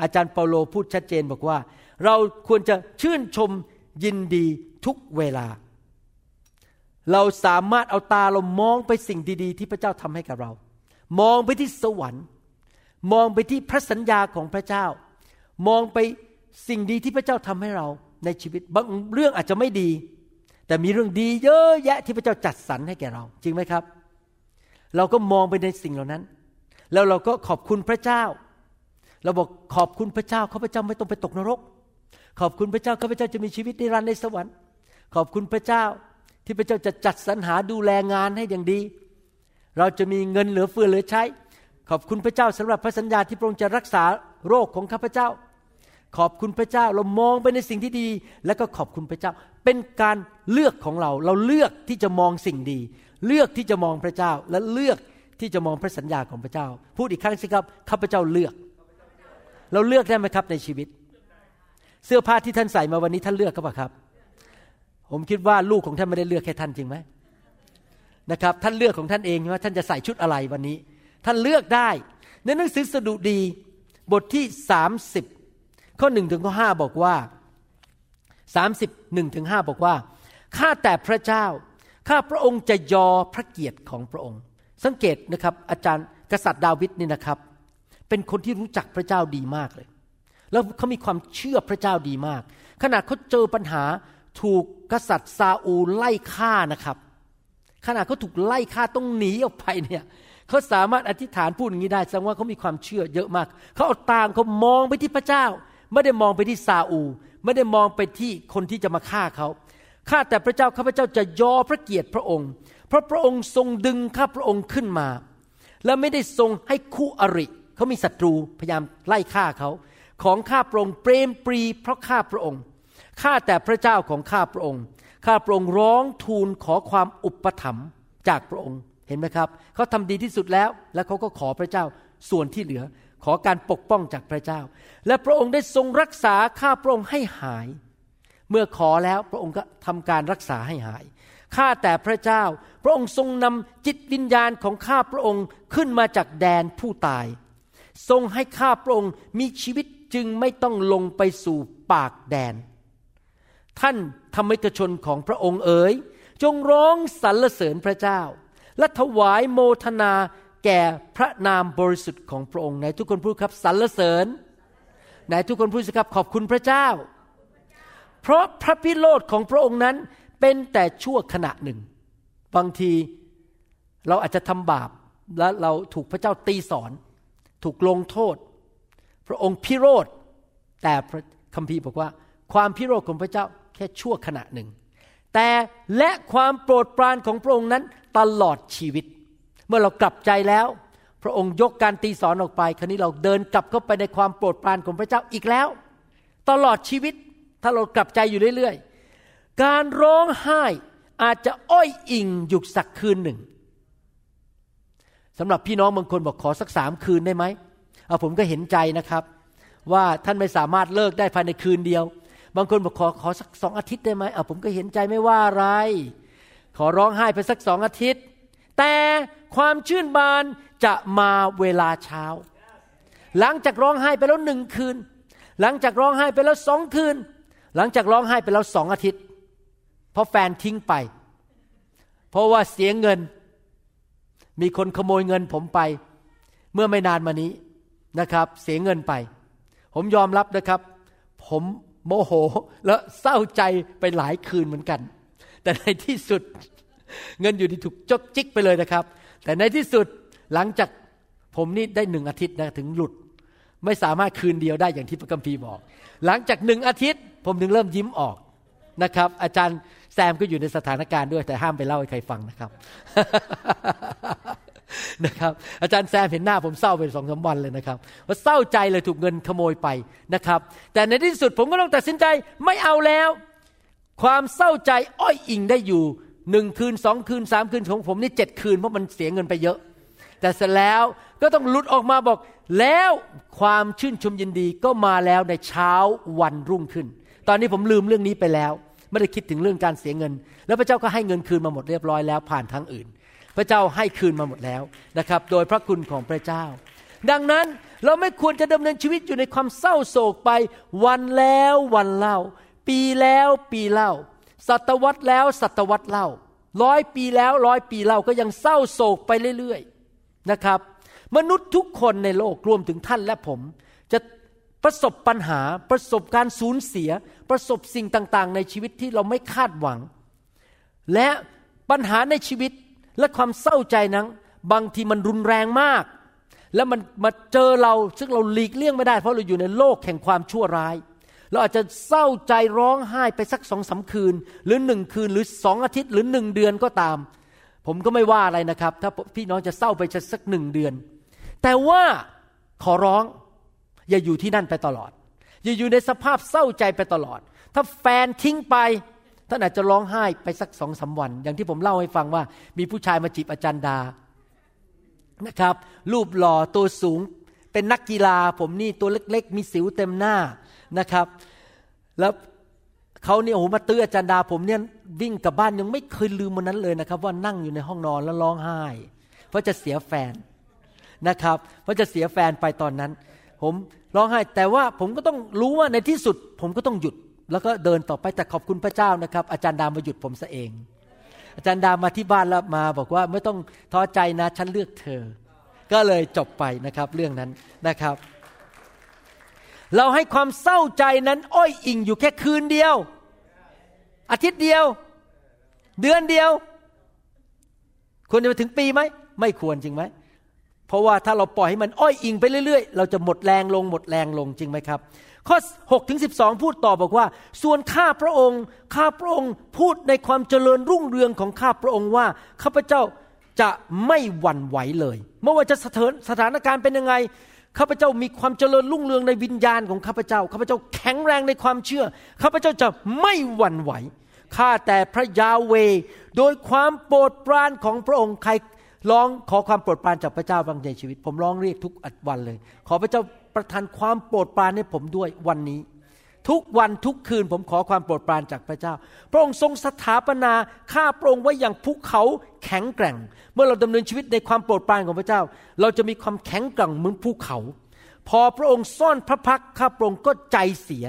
อาจารย์เปาโลพูดชัดเจนบอกว่าเราควรจะชื่นชมยินดีทุกเวลาเราสามารถเอาตาเรามองไปสิ่งดีๆที่พระเจ้าทำให้กับเรามองไปที่สวรรค์มองไปที่พระสัญญาของพระเจ้ามองไปสิ่งดีที่พระเจ้าทำให้เราในชีวิตบางเรื่องอาจจะไม่ดีแต่มีเรื่องดีเยอะแยะที่พระเจ้าจัดสรรให้แก่เราจริงไหมครับเราก็มองไปในสิ่งเหล่านั้นแล้วเราก็ขอบคุณพระเจ้าเราบอกขอบคุณพระเจ้าข้าพเจ้าไม่ต้องไปตกนรกขอบคุณพระเจ้าข้าพเจ้าจะมีชีวิตนิรันดร์ในสวรรค์ขอบคุณพระเจ้าที่พระเจ้าจะจัดสรรหาดูแลงานให้อย่างดีเราจะมีเงินเหลือเฟือเหลือใช้ขอบคุณพระเจ้าสำหรับพระสัญญาที่พระองค์จะรักษาโรคของข้าพเจ้าขอบคุณพระเจ้าเรามองไปในสิ่งที่ดีแล้วก็ขอบคุณพระเจ้าเป็นการเลือกของเราเราเลือกที่จะมองสิ่งดีเลือกที่จะมองพระเจ้าและเลือกที่จะมองพระสัญญาของพระเจ้าพูดอีกครั้งสิครับข้าพเจ้าเลือกเราเลือกได้ไหมครับในชีวิตเสื้อผ้าที่ท่านใส่มาวันนี้ท่านเลือกหรือเปล่าครับผมคิดว่าลูกของท่านไม่ได้เลือกแค่ท่านจริงไหมนะครับท่านเลือกของท่านเองว่าท่านจะใส่ชุดอะไรวันนี้ท่านเลือกได้ในหนังสือสดุดีบทที่สามสิบข้อหนึ่งถึงข้อห้าบอกว่าสามสิบเอ็ดถึงห้าบอกว่าข้าแต่พระเจ้าข้าพระองค์จะยอพระเกียรติของพระองค์สังเกตนะครับอาจารย์กษัตริย์ดาวิดนี่นะครับเป็นคนที่รู้จักพระเจ้าดีมากเลยแล้วเขามีความเชื่อพระเจ้าดีมากขณะเขาเจอปัญหาถูกกษัตริย์ซาอูลไล่ฆ่านะครับขณะเขาถูกไล่ฆ่าต้องหนีออกไปเนี่ยเขาสามารถอธิษฐานพูดอย่างนี้ได้แสดงว่าเขามีความเชื่อเยอะมากเขาเอาตาเขามองไปที่พระเจ้าไม่ได้มองไปที่ซาอูลไม่ได้มองไปที่คนที่จะมาฆ่าเขาข้าแต่พระเจ้าข้าพเจ้าจะยอพระเกียรติพระองค์เพราะพระองค์ทรงดึงข้าพระองค์ขึ้นมาและไม่ได้ทรงให้คู่อริเขามีศัตรูพยายามไล่ฆ่าเขาของข้าพระองค์เปรมปรีเพราะข้าพระองค์ข้าแต่พระเจ้าของข้าพระองค์ข้าพระองค์ร้องทูลขอความอุปถัมภ์จากพระองค์เห็นไหมครับเขาทำดีที่สุดแล้วและเขาก็ขอพระเจ้าส่วนที่เหลือขอการปกป้องจากพระเจ้าและพระองค์ได้ทรงรักษาข้าพระองค์ให้หายเมื่อขอแล้วพระองค์ก็ทำการรักษาให้หาย ข้าแต่พระเจ้าพระองค์ทรงนำจิตวิญญาณของข้าพระองค์ขึ้นมาจากแดนผู้ตายทรงให้ข้าพระองค์มีชีวิตจึงไม่ต้องลงไปสู่ปากแดนท่านธรรมิกชนของพระองค์เอ๋ยจงร้องสรรเสริญพระเจ้าและถวายโมทนาแก่พระนามบริสุทธิ์ของพระองค์ไหนทุกคนพูดครับสรรเสริญไหนทุกคนพูดสิครับขอบคุณพระเจ้าเพราะพระพิโรธของพระองค์นั้นเป็นแต่ชั่วขณะหนึ่งบางทีเราอาจจะทำบาปและเราถูกพระเจ้าตีสอนถูกลงโทษพระองค์พิโรธแต่พระคัมภีร์บอกว่าความพิโรธของพระเจ้าแค่ชั่วขณะหนึ่งแต่และความโปรดปรานของพระองค์นั้นตลอดชีวิตเมื่อเรากลับใจแล้วพระองค์ยกการตีสอนออกไปคราวนี้เราเดินกลับเข้าไปในความโปรดปรานของพระเจ้าอีกแล้วตลอดชีวิตถ้าเรากลับใจอยู่เรื่อยๆการร้องไห้อาจจะอ้อยอิงอยู่สักคืนหนึ่งสำหรับพี่น้องบางคนบอกขอสักสามคืนได้ไหมเอาผมก็เห็นใจนะครับว่าท่านไม่สามารถเลิกได้ภายในคืนเดียวบางคนบอกขอขอสักสองอาทิตย์ได้ไหมเอาผมก็เห็นใจไม่ว่าอะไรขอร้องไห้ไปสักสองอาทิตย์แต่ความชื่นบานจะมาเวลาเช้าหลังจากร้องไห้ไปแล้วหนึ่งคืนหลังจากร้องไห้ไปแล้วสองคืนหลังจากร้องไห้ไปแล้วสองอาทิตย์เพราะแฟนทิ้งไปเพราะว่าเสียเงินมีคนขโมยเงินผมไปเมื่อไม่นานมานี้นะครับเสียเงินไปผมยอมรับนะครับผมโมโหและเศร้าใจไปหลายคืนเหมือนกันแต่ในที่สุดเงินอยู่ที่ถูกจกจิกไปเลยนะครับแต่ในที่สุดหลังจากผมนี่ได้หนึ่งอาทิตย์นะถึงหลุดไม่สามารถคืนเดียวได้อย่างที่พระคัมภีร์บอกหลังจากหนึ่งอาทิตย์ผมถึงเริ่มยิ้มออกนะครับอาจารย์แซมก็อยู่ในสถานการณ์ด้วยแต่ห้ามไปเล่าให้ใครฟังนะครับ นะครับอาจารย์แซมเห็นหน้าผมเศร้าไปสองสามวันเลยนะครับว่าเศร้าใจเลยถูกเงินขโมยไปนะครับแต่ในที่สุดผมก็ต้องตัดสินใจไม่เอาแล้วความเศร้าใจอ้อยอิงได้อยู่หนึ่งคืนสองคืนสามคืนของผมนี่เจ็ดคืนเพราะมันเสียเงินไปเยอะแต่เสร็จแล้วก็ต้องหลุดออกมาบอกแล้วความชื่นชมยินดีก็มาแล้วในเช้าวันรุ่งขึ้นตอนนี้ผมลืมเรื่องนี้ไปแล้วไม่ได้คิดถึงเรื่องการเสียเงินแล้วพระเจ้าก็ให้เงินคืนมาหมดเรียบร้อยแล้วผ่านทางอื่นพระเจ้าให้คืนมาหมดแล้วนะครับโดยพระคุณของพระเจ้าดังนั้นเราไม่ควรจะดำเนินชีวิตอยู่ในความเศร้าโศกไปวันแล้ววันเล่าปีแล้วปีเล่าศตวรรษแล้วศตวรรษเล่าร้อยปีแล้วร้อยปีเล่าก็ยังเศร้าโศกไปเรื่อยๆนะครับมนุษย์ทุกคนในโลกรวมถึงท่านและผมจะประสบปัญหาประสบการสูญเสียประสบสิ่งต่างๆในชีวิตที่เราไม่คาดหวังและปัญหาในชีวิตและความเศร้าใจนั้นบางทีมันรุนแรงมากและมันมาเจอเราซึ่งเราหลีกเลี่ยงไม่ได้เพราะเราอยู่ในโลกแห่งความชั่วร้ายเราอาจจะเศร้าใจร้องไห้ไปสัก สองถึงสาม คืนหรือหนึ่งคืนหรือสองอาทิตย์หรือหนึ่งเดือนก็ตามผมก็ไม่ว่าอะไรนะครับถ้าพี่น้องจะเศร้าไปสักหนึ่งเดือนแต่ว่าขอร้องอย่าอยู่ที่นั่นไปตลอดอย่าอยู่ในสภาพเศร้าใจไปตลอดถ้าแฟนทิ้งไปท่านอาจจะร้องไห้ไปสัก สองถึงสาม วันอย่างที่ผมเล่าให้ฟังว่ามีผู้ชายมาจีบอาจารย์ดานะครับรูปหล่อตัวสูงเป็นนักกีฬาผมนี่ตัวเล็กๆมีสิวเต็มหน้านะครับแล้วเขาเนี่ยโอ้โหมาตื้ออาจารย์ดาผมเนี่ยวิ่งกลับบ้านยังไม่เคยลืมวันนั้นเลยนะครับว่านั่งอยู่ในห้องนอนแล้วร้องไห้เพราะจะเสียแฟนนะครับเพราะจะเสียแฟนไปตอนนั้นผมร้องไห้แต่ว่าผมก็ต้องรู้ว่าในที่สุดผมก็ต้องหยุดแล้วก็เดินต่อไปแต่ขอบคุณพระเจ้านะครับอาจารย์ดามาหยุดผมซะเองอาจารย์ดามาที่บ้านแล้วมาบอกว่าไม่ต้องท้อใจนะฉันเลือกเธอก็เลยจบไปนะครับเรื่องนั้นนะครับเราให้ความเศร้าใจนั้นอ้อยอิงอยู่แค่คืนเดียวอาทิตย์เดียวเดือนเดียวควรจะไปถึงปีไหมไม่ควรจริงไหมเพราะว่าถ้าเราปล่อยให้มันอ้อยอิงไปเรื่อยๆเราจะหมดแรงลงหมดแรงลงจริงไหมครับข้อ หกถึงสิบสอง พูดต่อบอกว่าส่วนข้าพระองค์ข้าพระองค์พูดในความเจริญรุ่งเรืองของข้าพระองค์ว่าข้าพเจ้าจะไม่หวั่นไหวเลยไม่ว่าจะสถานการณ์เป็นยังไงข้าพเจ้ามีความเจริญรุ่งเรืองในวิญญาณของข้าพเจ้าข้าพเจ้าแข็งแรงในความเชื่อข้าพเจ้าจะไม่หวั่นไหวข้าแต่พระยาเวห์โดยความโปรดปรานของพระองค์ใครร้องขอความโปรดปรานจากพระเจ้าบางในชีวิตผมร้องเรียกทุกวันเลยขอพระเจ้าประทานความโปรดปรานให้ผมด้วยวันนี้ ทุกวันทุกคืนผมขอความโปรดปรานจากพระเจ้าพระองค์ทรงสถาปนาข้าพระองค์ไว้อย่างภูเขาแข็งแกร่งเมื่อเราดำเนินชีวิตในความโปรดปรานของพระเจ้าเราจะมีความแข็งแกร่งเหมือนภูเขาพอพระองค์ซ่อนพระพักข้าพระองค์ก็ใจเสีย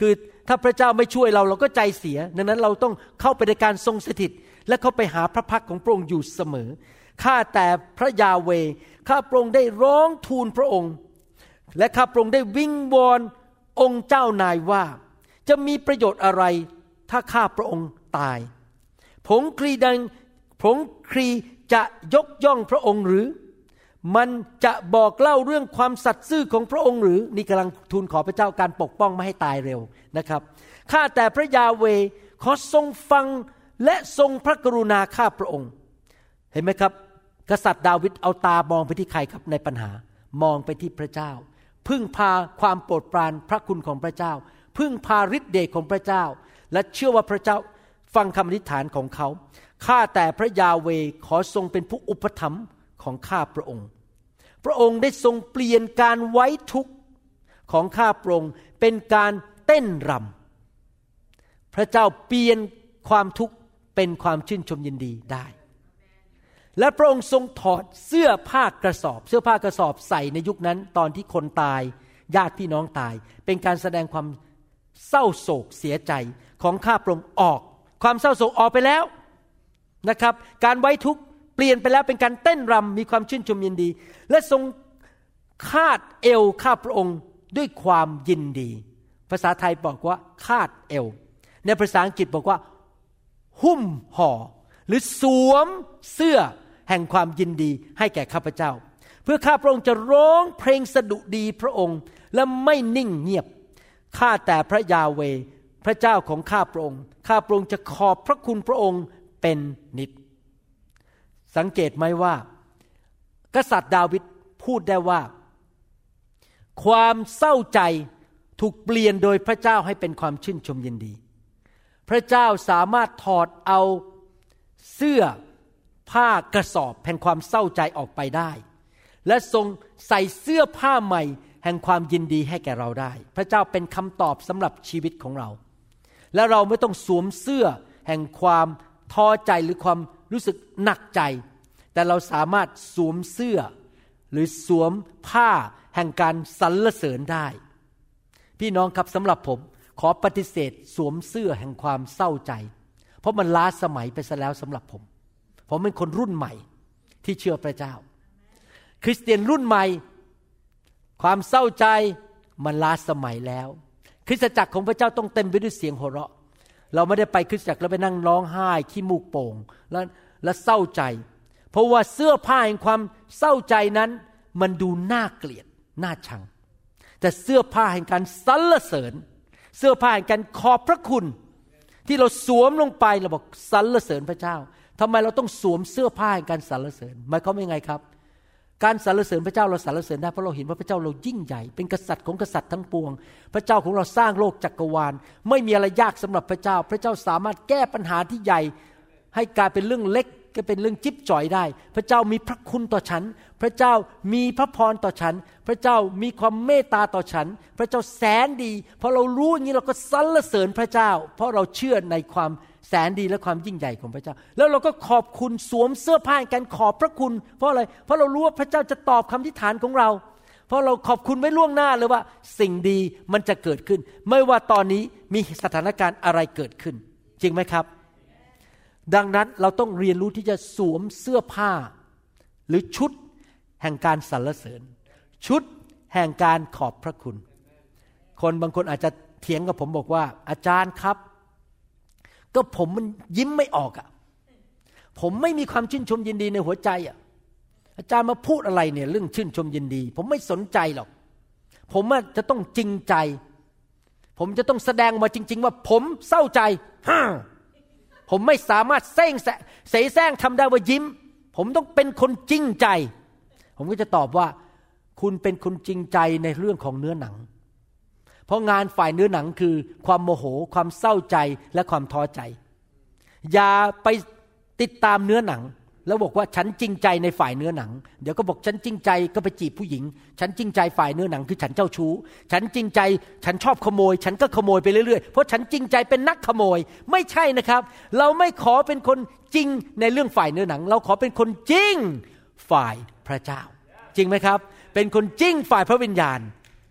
คือถ้าพระเจ้าไม่ช่วยเราเราก็ใจเสียดังนั้นเราต้องเข้าไปในการทรงสถิตและเข้าไปหาพระพักของพระองค์อยู่เสมอข้าแต่พระยาเวห์ข้าพระองค์ได้ร้องทูลพระองค์และข้าพระองค์ได้วิงวอนองค์เจ้านายว่าจะมีประโยชน์อะไรถ้าข้าพระองค์ตายผงครีดังผงครีจะยกย่องพระองค์หรือมันจะบอกเล่าเรื่องความสัตย์ซื่อของพระองค์หรือนี่กำลังทูลขอพระเจ้าการปกป้องไม่ให้ตายเร็วนะครับข้าแต่พระยาเวห์ขอทรงฟังและทรงพระกรุณาข้าพระองค์เห็นไหมครับกษัตริย์ดาวิดเอาตามองไปที่ใครครับในปัญหามองไปที่พระเจ้าพึ่งพาความโปรดปรานพระคุณของพระเจ้าพึ่งพาฤทธิ์เดชของพระเจ้าและเชื่อว่าพระเจ้าฟังคำอธิษฐานของเขาข้าแต่พระยาเวห์ขอทรงเป็นผู้อุปถัมภ์ของข้าพระองค์พระองค์ได้ทรงเปลี่ยนการไว้ทุกข์ของข้าพระองค์เป็นการเต้นรำพระเจ้าเปลี่ยนความทุกข์เป็นความชื่นชมยินดีได้และพระองค์ทรงถอดเสื้อผ้ากระสอบเสื้อผ้ากระสอบใส่ในยุคนั้นตอนที่คนตายญาติพี่น้องตายเป็นการแสดงความเศร้าโศกเสียใจของข้าพระองค์ออกความเศร้าโศกออกไปแล้วนะครับการไว้ทุกข์เปลี่ยนไปแล้วเป็นการเต้นรำมีความชื่นชมยินดีและทรงคาดเอวข้าพระองค์ด้วยความยินดีภาษาไทยบอกว่าคาดเอวในภาษาอังกฤษบอกว่าหุ้มห่อหรือสวมเสื้อแห่งความยินดีให้แก่ข้าพเจ้าเพื่อข้าพระองค์จะร้องเพลงสดุดีพระองค์และไม่นิ่งเงียบข้าแต่พระยาเวห์พระเจ้าของข้าพระองค์ข้าพระองค์จะขอบพระคุณพระองค์เป็นนิจสังเกตไหมว่ากษัตริย์ดาวิดพูดได้ว่าความเศร้าใจถูกเปลี่ยนโดยพระเจ้าให้เป็นความชื่นชมยินดีพระเจ้าสามารถถอดเอาเสื้อผ้ากระสอบแห่งความเศร้าใจออกไปได้และทรงใส่เสื้อผ้าใหม่แห่งความยินดีให้แก่เราได้พระเจ้าเป็นคำตอบสำหรับชีวิตของเราและเราไม่ต้องสวมเสื้อแห่งความท้อใจหรือความรู้สึกหนักใจแต่เราสามารถสวมเสื้อหรือสวมผ้าแห่งการสรรเสริญได้พี่น้องครับสำหรับผมขอปฏิเสธสวมเสื้อแห่งความเศร้าใจเพราะมันล้าสมัยไปซะแล้วสำหรับผมผมเป็นคนรุ่นใหม่ที่เชื่อพระเจ้าคริสเตียนรุ่นใหม่ความเศร้าใจมันล้าสมัยแล้วคริสตจักรของพระเจ้าต้องเต็มไปด้วยเสียงหัวเราะเราไม่ได้ไปคริสตจักรแล้วไปนั่งร้องไห้ขี้มูกโป่งแล้วและเศร้าใจเพราะว่าเสื้อผ้าแห่งความเศร้าใจนั้นมันดูน่าเกลียดน่าชังแต่เสื้อผ้าแห่งการสรรเสริญเสื้อผ้าแห่งการขอบพระคุณที่เราสวมลงไปเราบอกสรรเสริญพระเจ้าทำไมเราต้องสวมเสื้อผ้าแห่งการสรรเสริญหมายความว่ายังไงครับการสรรเสริญพระเจ้าเราสรรเสริญได้เพราะเราเห็นว่าพระเจ้าเรายิ่งใหญ่เป็นกษัตริย์ของกษัตริย์ทั้งปวงพระเจ้าของเราสร้างโลกจักรวาลไม่มีอะไรยากสำหรับพระเจ้าพระเจ้าสามารถแก้ปัญหาที่ใหญ่ให้กลายเป็นเรื่องเล็กก็เป็นเรื่องจิ๊บจ่อยได้พระเจ้ามีพระคุณต่อฉันพระเจ้ามีพระพรต่อฉันพระเจ้ามีความเมตตาต่อฉันพระเจ้าแสนดีพอเรารู้อย่างนี้เราก็สรรเสริญพระเจ้าเพราะเราเชื่อในความแสนดีและความยิ่งใหญ่ของพระเจ้าแล้วเราก็ขอบคุณสวมเสื้อผ้ากันขอบพระคุณเพราะอะไรเพราะเรารู้ว่าพระเจ้าจะตอบคำอธิษฐานของเราเพราะเราขอบคุณไว้ล่วงหน้าเลยว่าสิ่งดีมันจะเกิดขึ้นไม่ว่าตอนนี้มีสถานการณ์อะไรเกิดขึ้นจริงไหมครับดังนั้นเราต้องเรียนรู้ที่จะสวมเสื้อผ้าหรือชุดแห่งการสรรเสริญชุดแห่งการขอบพระคุณคนบางคนอาจจะเถียงกับผมบอกว่าอาจารย์ครับก็ผมมันยิ้มไม่ออกอ่ะผมไม่มีความชื่นชมยินดีในหัวใจอ่ะอาจารย์มาพูดอะไรเนี่ยเรื่องชื่นชมยินดีผมไม่สนใจหรอกผมจะต้องจริงใจผมจะต้องแสดงมาจริงๆว่าผมเศร้าใจผมไม่สามารถเซ่งแสเสแสร้งทำได้ว่ายิ้มผมต้องเป็นคนจริงใจผมก็จะตอบว่าคุณเป็นคนจริงใจในเรื่องของเนื้อหนังเพราะงานฝ่ายเนื้อหนังคือความโมโหความเศร้าใจและความท้อใจอย่าไปติดตามเนื้อหนัง แล้วบอกว่าฉันจริงใจในฝ่ายเนื้อหนังเดี๋ยวก็บอกฉันจริงใจก็ไปจีบผู้หญิงฉันจริงใจฝ่ายเนื้อหนังคือฉันเจ้าชู้ฉันจริงใจฉันชอบขโมยฉันก็ขโมยไปเรื่อยๆเพราะฉันจริงใจเป็นนักขโมยไม่ใช่นะครับเราไม่ขอเป็นคนจริงในเรื่องฝ่ายเนื้อหนังเราขอเป็นคนจริงฝ่ายพระเจ้าจริงไหมครับเป็นคนจริงฝ่ายพระวิญญาณ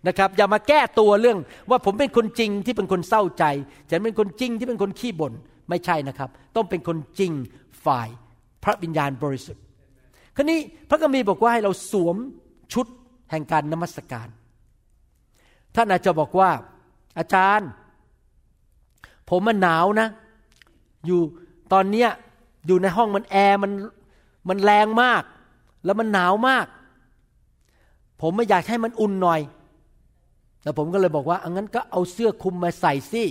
นะครับอย่ามาแก้ตัวเรื่องว่าผมเป็นคนจริงที่เป็นคนเศร้าใจฉันเป็นคนจริงที่เป็นคนขี้บ่นไม่ใช่นะครับต้องเป็นคนจริงฝ่ายพระวิญญาณบริสุทธิ์คราวนี้พระคัมภีร์บอกว่าให้เราสวมชุดแห่งการนมัสการท่านอาจจะบอกว่าอาจารย์ผมมันหนาวนะอยู่ตอนเนี้ยอยู่ในห้องมันแอร์มันมันแรงมากแล้วมันหนาวมากผมไม่อยากให้มันอุ่นหน่อยแล้วผมก็เลยบอกว่างั้นก็เอาเสื้อคลุมมาใส่สิ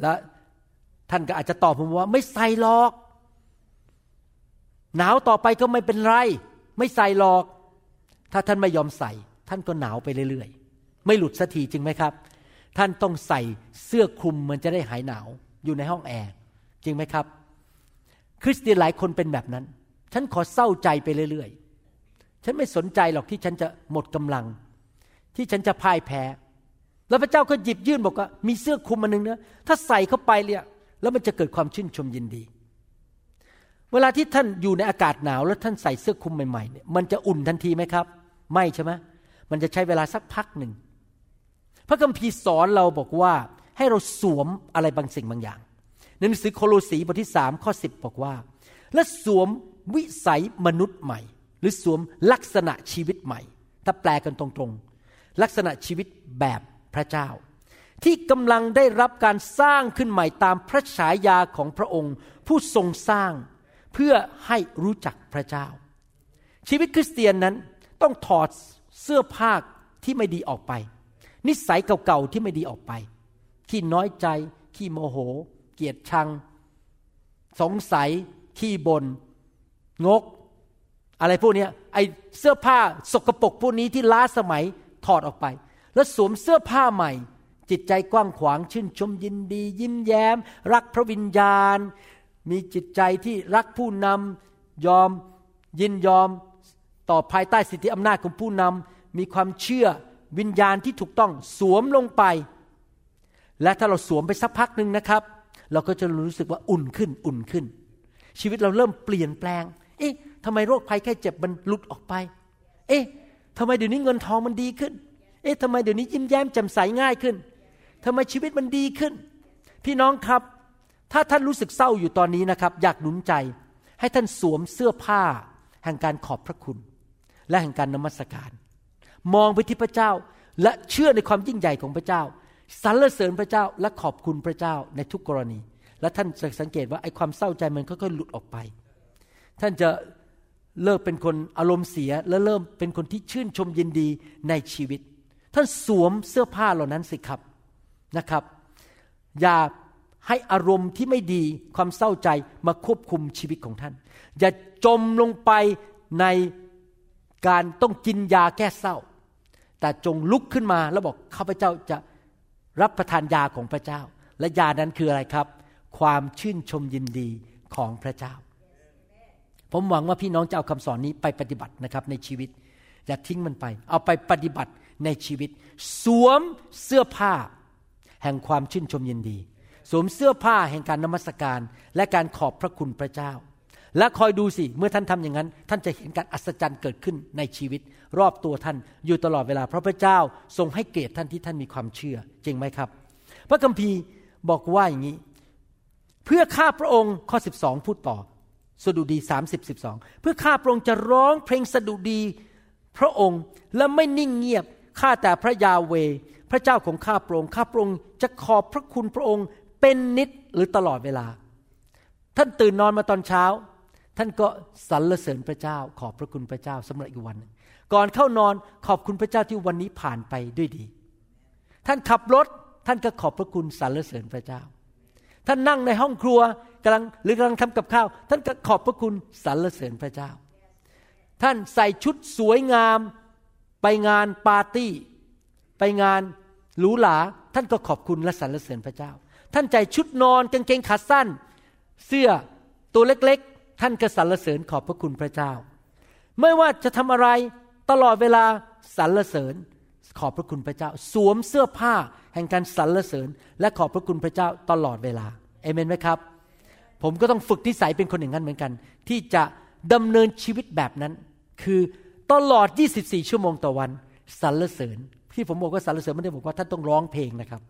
แล้วท่านก็อาจจะตอบผมว่าไม่ใส่หรอกหนาวต่อไปก็ไม่เป็นไรไม่ใส่หรอกถ้าท่านไม่ยอมใส่ท่านก็หนาวไปเรื่อยๆไม่หลุดสักทีจริงไหมครับท่านต้องใส่เสื้อคลุมมันจะได้หายหนาวอยู่ในห้องแอร์จริงไหมครับคริสเตียนหลายคนเป็นแบบนั้นฉันขอเศร้าใจไปเรื่อยๆฉันไม่สนใจหรอกที่ฉันจะหมดกำลังที่ฉันจะพ่ายแพ้แล้วพระเจ้าก็หยิบยื่นบอกว่ามีเสื้อคลุมอันนึงนะถ้าใส่เข้าไปเนี่ยแล้วมันจะเกิดความชื่นชมยินดีเวลาที่ท่านอยู่ในอากาศหนาวแล้วท่านใส่เสื้อคลุมใหม่ๆเนี่ยมันจะอุ่นทันทีไหมครับไม่ใช่ไหมมันจะใช้เวลาสักพักหนึ่งพระคัมภีร์สอนเราบอกว่าให้เราสวมอะไรบางสิ่งบางอย่างในหนังสือโคโลสีบทที่สามข้อสิบบอกว่าและสวมวิสัยมนุษย์ใหม่หรือสวมลักษณะชีวิตใหม่ถ้าแปลกันตรงๆลักษณะชีวิตแบบพระเจ้าที่กำลังได้รับการสร้างขึ้นใหม่ตามพระฉายาของพระองค์ผู้ทรงสร้างเพื่อให้รู้จักพระเจ้าชีวิตคริสเตียนนั้นต้องถอดเสื้อผ้าที่ไม่ดีออกไปนิสัยเก่าๆที่ไม่ดีออกไปขี้น้อยใจขี้โมโหเกลียดชังสงสัยขี้บ่นงกอะไรพวกนี้ไอเสื้อผ้าสกปรกพวกนี้ที่ล้าสมัยถอดออกไปแล้วสวมเสื้อผ้าใหม่จิตใจกว้างขวางชื่นชมยินดียิ้มแย้มรักพระวิญญาณมีจิตใจที่รักผู้นำยอมยินยอมต่อภายใต้สิทธิอำนาจของผู้นำมีความเชื่อวิญญาณที่ถูกต้องสวมลงไปและถ้าเราสวมไปสักพักหนึ่งนะครับเราก็จะรู้สึกว่าอุ่นขึ้นอุ่นขึ้นชีวิตเราเริ่มเปลี่ยนแปลงเอ๊ะทำไมโรคภัยแค่เจ็บมันหลุดออกไปเอ๊ะทำไมเดี๋ยวนี้เงินทองมันดีขึ้นเอ๊ะทำไมเดี๋ยวนี้ยิ้มแย้มแจ่มใสง่ายขึ้นทำไมชีวิตมันดีขึ้นพี่น้องครับถ้าท่านรู้สึกเศร้าอยู่ตอนนี้นะครับอยากหนุนใจให้ท่านสวมเสื้อผ้าแห่งการขอบพระคุณและแห่งการนมัสการมองไปที่พระเจ้าและเชื่อในความยิ่งใหญ่ของพระเจ้าสรรเสริญพระเจ้าและขอบคุณพระเจ้าในทุกกรณีและท่านจะสังเกตว่าไอ้ความเศร้าใจมันค่อยๆหลุดออกไปท่านจะเลิกเป็นคนอารมณ์เสียและเริ่มเป็นคนที่ชื่นชมยินดีในชีวิตท่านสวมเสื้อผ้าเหล่านั้นสิครับนะครับอย่าให้อารมณ์ที่ไม่ดีความเศร้าใจมาควบคุมชีวิตของท่านอย่าจมลงไปในการต้องกินยาแก้เศร้าแต่จงลุกขึ้นมาแล้วบอกข้าพเจ้าจะรับประทานยาของพระเจ้าและยานั้นคืออะไรครับความชื่นชมยินดีของพระเจ้าผมหวังว่าพี่น้องจะเอาคำสอนนี้ไปปฏิบัตินะครับในชีวิตอย่าทิ้งมันไปเอาไปปฏิบัติในชีวิตสวมเสื้อผ้าแห่งความชื่นชมยินดีสวมเสื้อผ้าแห่งการนมัสการและการขอบพระคุณพระเจ้าและคอยดูสิเมื่อท่านทำอย่างนั้นท่านจะเห็นการอัศจรรย์เกิดขึ้นในชีวิตรอบตัวท่านอยู่ตลอดเวลาเพราะพระเจ้าทรงให้เกียรติท่านที่ท่านมีความเชื่อจริงไหมครับพระคัมภีร์บอกว่าอย่างนี้เพื่อข้าพระองค์ข้อสิบสองพูดต่อสดุดีสามสิบ สิบสองเพื่อข้าพระองค์จะร้องเพลงสดุดีพระองค์และไม่นิ่งเงียบข้าแต่พระยาเวห์พระเจ้าของข้าพระองค์ข้าพระองค์จะขอบพระคุณพระองค์เป็นนิดหรือตลอดเวลาท่านตื่นนอนมาตอนเช้าท่านก็สรรเสริญพระเจ้าขอบพระคุณพระเจ้าสำหรับอีกวันนึงก่อนเข้านอนขอบคุณพระเจ้าที่วันนี้ผ่านไปด้วยดีท่านขับรถท่านก็ขอบพระคุณสรรเสริญพระเจ้าท่านนั่งในห้องครัวกำลังหรือกำลังทำกับข้าวท่านก็ขอบพระคุณสรรเสริญพระเจ้าท่านใส่ชุดสวยงามไปงานปาร์ตี้ไปงานหรูหราท่านก็ขอบคุณและสรรเสริญพระเจ้าท่านใส่ชุดนอนกางเกงขาสั้นเสื้อตัวเล็ก ท่านก็สรรเสริญขอบพระคุณพระเจ้าไม่ว่าจะทำอะไรตลอดเวลาสรรเสริญขอบพระคุณพระเจ้าสวมเสื้อผ้าแห่งการสรรเสริญและขอบพระคุณพระเจ้าตลอดเวลาเอเมนไหมครับผมก็ต้องฝึกนิสัยเป็นคนอย่างนั้นเหมือนกันที่จะดำเนินชีวิตแบบนั้นคือตลอดยี่สิบสี่ชั่วโมงต่อวันสรรเสริญที่ผมบอกว่าสรรเสริญไม่ได้บอกว่าท่านต้องร้องเพลงนะครับ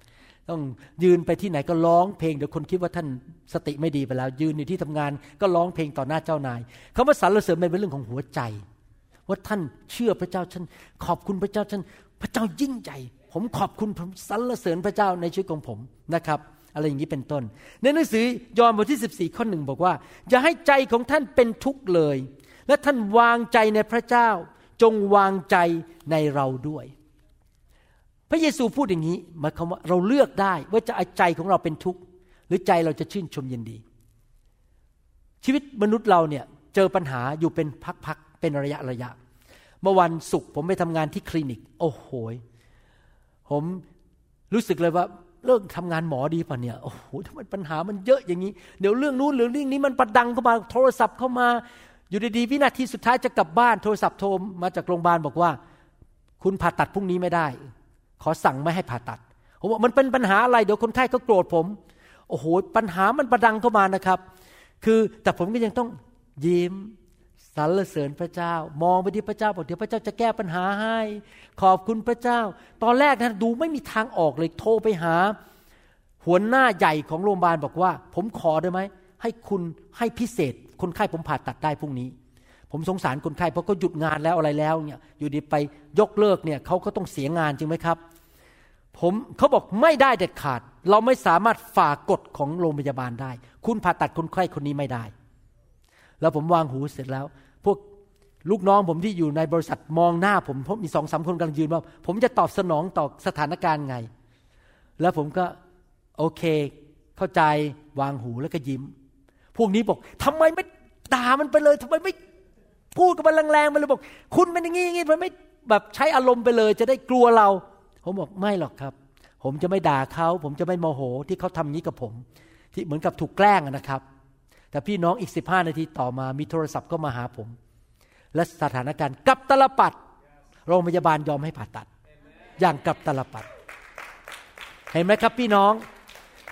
ต้องยืนไปที่ไหนก็ร้องเพลงเดี๋ยวคนคิดว่าท่านสติไม่ดีไปแล้วยืนอยู่ที่ทำงานก็ร้องเพลงต่อหน้าเจ้านายคำว่าสรรเสริญมันเป็นเรื่องของหัวใจว่าท่านเชื่อพระเจ้าฉันขอบคุณพระเจ้าฉันพระเจ้ายิ่งใหญ่ผมขอบคุณผมสรรเสริญพระเจ้าในชีวิตของผมนะครับอะไรอย่างนี้เป็นต้นในหนังสือยอห์นบทที่สิบสี่ข้อหนึ่งบอกว่าอย่าให้ใจของท่านเป็นทุกข์เลยและท่านวางใจในพระเจ้าจงวางใจในเราด้วยพระเยซูพูดอย่างนี้หมายความว่าเราเลือกได้ว่าจะเอาใจของเราเป็นทุกข์หรือใจเราจะชื่นชมยินดีชีวิตมนุษย์เราเนี่ยเจอปัญหาอยู่เป็นพักๆเป็นระยะระยะเมื่อวันศุกร์ผมไปทำงานที่คลินิกโอ้โหผมรู้สึกเลยว่าเลิกทำงานหมอดีป่ะเนี่ยโอ้โหทำไมปัญหามันเยอะอย่างนี้เดี๋ยวเรื่องนู้นหรือเรื่องนี้มันประดังเข้ามาโทรศัพท์เข้ามาอยู่ดีๆวินาทีสุดท้ายจะกลับบ้านโทรศัพท์โทรมาจากโรงพยาบาลบอกว่าคุณผ่าตัดพรุ่งนี้ไม่ได้ขอสั่งไม่ให้ผ่าตัดผมบอกมันเป็นปัญหาอะไรเดี๋ยวคนไข้ก็โกรธผมโอ้โหปัญหามันประดังเข้ามานะครับคือแต่ผมก็ยังต้องยิ้มสรรเสริญพระเจ้ามองไปที่พระเจ้าบอกเดี๋ยวพระเจ้าจะแก้ปัญหาให้ขอบคุณพระเจ้าตอนแรกนะดูไม่มีทางออกเลยโทรไปหาหัวหน้าใหญ่ของโรงพยาบาลบอกว่าผมขอได้ไหมให้คุณให้พิเศษคนไข้ผมผ่าตัดได้พรุ่งนี้ผมสงสารคนไข้เพราะก็หยุดงานแล้วอะไรแล้วเนี่ยอยู่ดีไปยกเลิกเนี่ยเขาก็ต้องเสียงานจริงไหมครับผมเขาบอกไม่ได้เด็ดขาดเราไม่สามารถฝ่ากฎของโรงพยาบาลได้คุณผ่าตัดคนไข้คนนี้ไม่ได้แล้วผมวางหูเสร็จแล้วพวกลูกน้องผมที่อยู่ในบริษัทมองหน้าผมเพราะมี สองสาม คนกำลังยืนว่าผมจะตอบสนองต่อสถานการณ์ไงแล้วผมก็โอเคเข้าใจวางหูแล้วก็ยิ้มพวกนี้บอกทำไมไม่ด่ามันไปเลยทำไมไม่พูดกับมันแรงๆมันเลยบอกคุณมันอย่างงี้อย่างงี้มันไม่แบบใช้อารมณ์ไปเลยจะได้กลัวเราผมบอกไม่หรอกครับผมจะไม่ด่าเขาผมจะไม่โมโหที่เขาทำนี้กับผมที่เหมือนกับถูกแกล้งนะครับแต่พี่น้องอีกสิบห้านาทีต่อมามีโทรศัพท์ก็มาหาผมและสถานการณ์กลับตลปัด yes. โรงพยาบาลยอมให้ผ่าตัด Amen. อย่างกลับตลปัด Amen. เห็นไหมครับพี่น้อง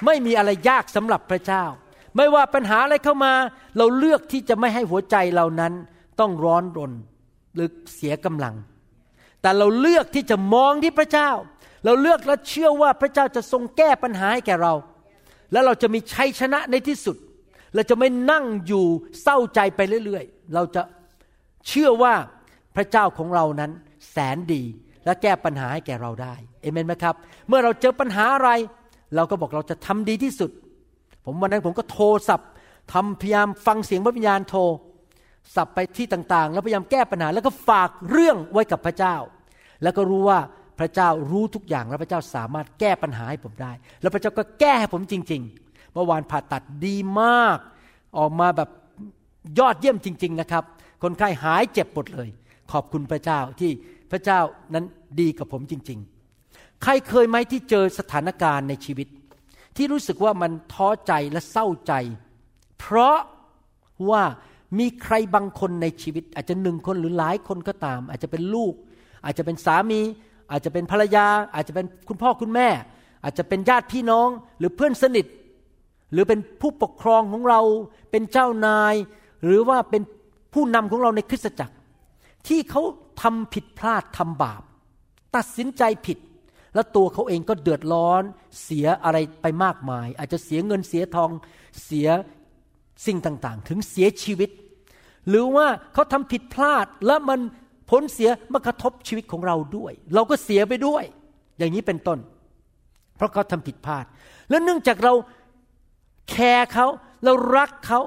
ไม่มีอะไรยากสำหรับพระเจ้าไม่ว่าปัญหาอะไรเข้ามาเราเลือกที่จะไม่ให้หัวใจเรานั้นต้องร้อนรนหรือเสียกำลังแต่เราเลือกที่จะมองที่พระเจ้าเราเลือกและเชื่อว่าพระเจ้าจะทรงแก้ปัญหาให้แก่เราและเราจะมีชัยชนะในที่สุดเราจะไม่นั่งอยู่เศร้าใจไปเรื่อยๆเราจะเชื่อว่าพระเจ้าของเรานั้นแสนดีและแก้ปัญหาให้แก่เราได้เอเมนไหมครับเมื่อเราเจอปัญหาอะไรเราก็บอกเราจะทำดีที่สุดผมวันนั้นผมก็โทรศัพท์ทำพยายามฟังเสียงพระวิญญาณโทรสับไปที่ต่างๆแล้วพยายามแก้ปัญหาแล้วก็ฝากเรื่องไว้กับพระเจ้าแล้วก็รู้ว่าพระเจ้ารู้ทุกอย่างและพระเจ้าสามารถแก้ปัญหาให้ผมได้แล้วพระเจ้าก็แก้ให้ผมจริงๆเมื่อวานผ่าตัดดีมากออกมาแบบยอดเยี่ยมจริงๆนะครับคนไข้หายเจ็บปวดเลยขอบคุณพระเจ้าที่พระเจ้านั้นดีกับผมจริงๆใครเคยไหมที่เจอสถานการณ์ในชีวิตที่รู้สึกว่ามันท้อใจและเศร้าใจเพราะว่ามีใครบางคนในชีวิตอาจจะหนึ่งคนหรือหลายคนก็ตามอาจจะเป็นลูกอาจจะเป็นสามีอาจจะเป็นภรรยาอาจจะเป็นคุณพ่อคุณแม่อาจจะเป็นญาติพี่น้องหรือเพื่อนสนิทหรือเป็นผู้ปกครองของเราเป็นเจ้านายหรือว่าเป็นผู้นำของเราในคริสตจักรที่เขาทำผิดพลาดทำบาปตัดสินใจผิดแล้วตัวเขาเองก็เดือดร้อนเสียอะไรไปมากมายอาจจะเสียเงินเสียทองเสียสิ่งต่างๆถึงเสียชีวิตหรือว่าเขาทำผิดพลาดแล้วมันผลเสียมากระทบชีวิตของเราด้วยเราก็เสียไปด้วยอย่างนี้เป็นต้นเพราะเขาทำผิดพลาดแล้วเนื่องจากเราแคร์เขาเรารักเขา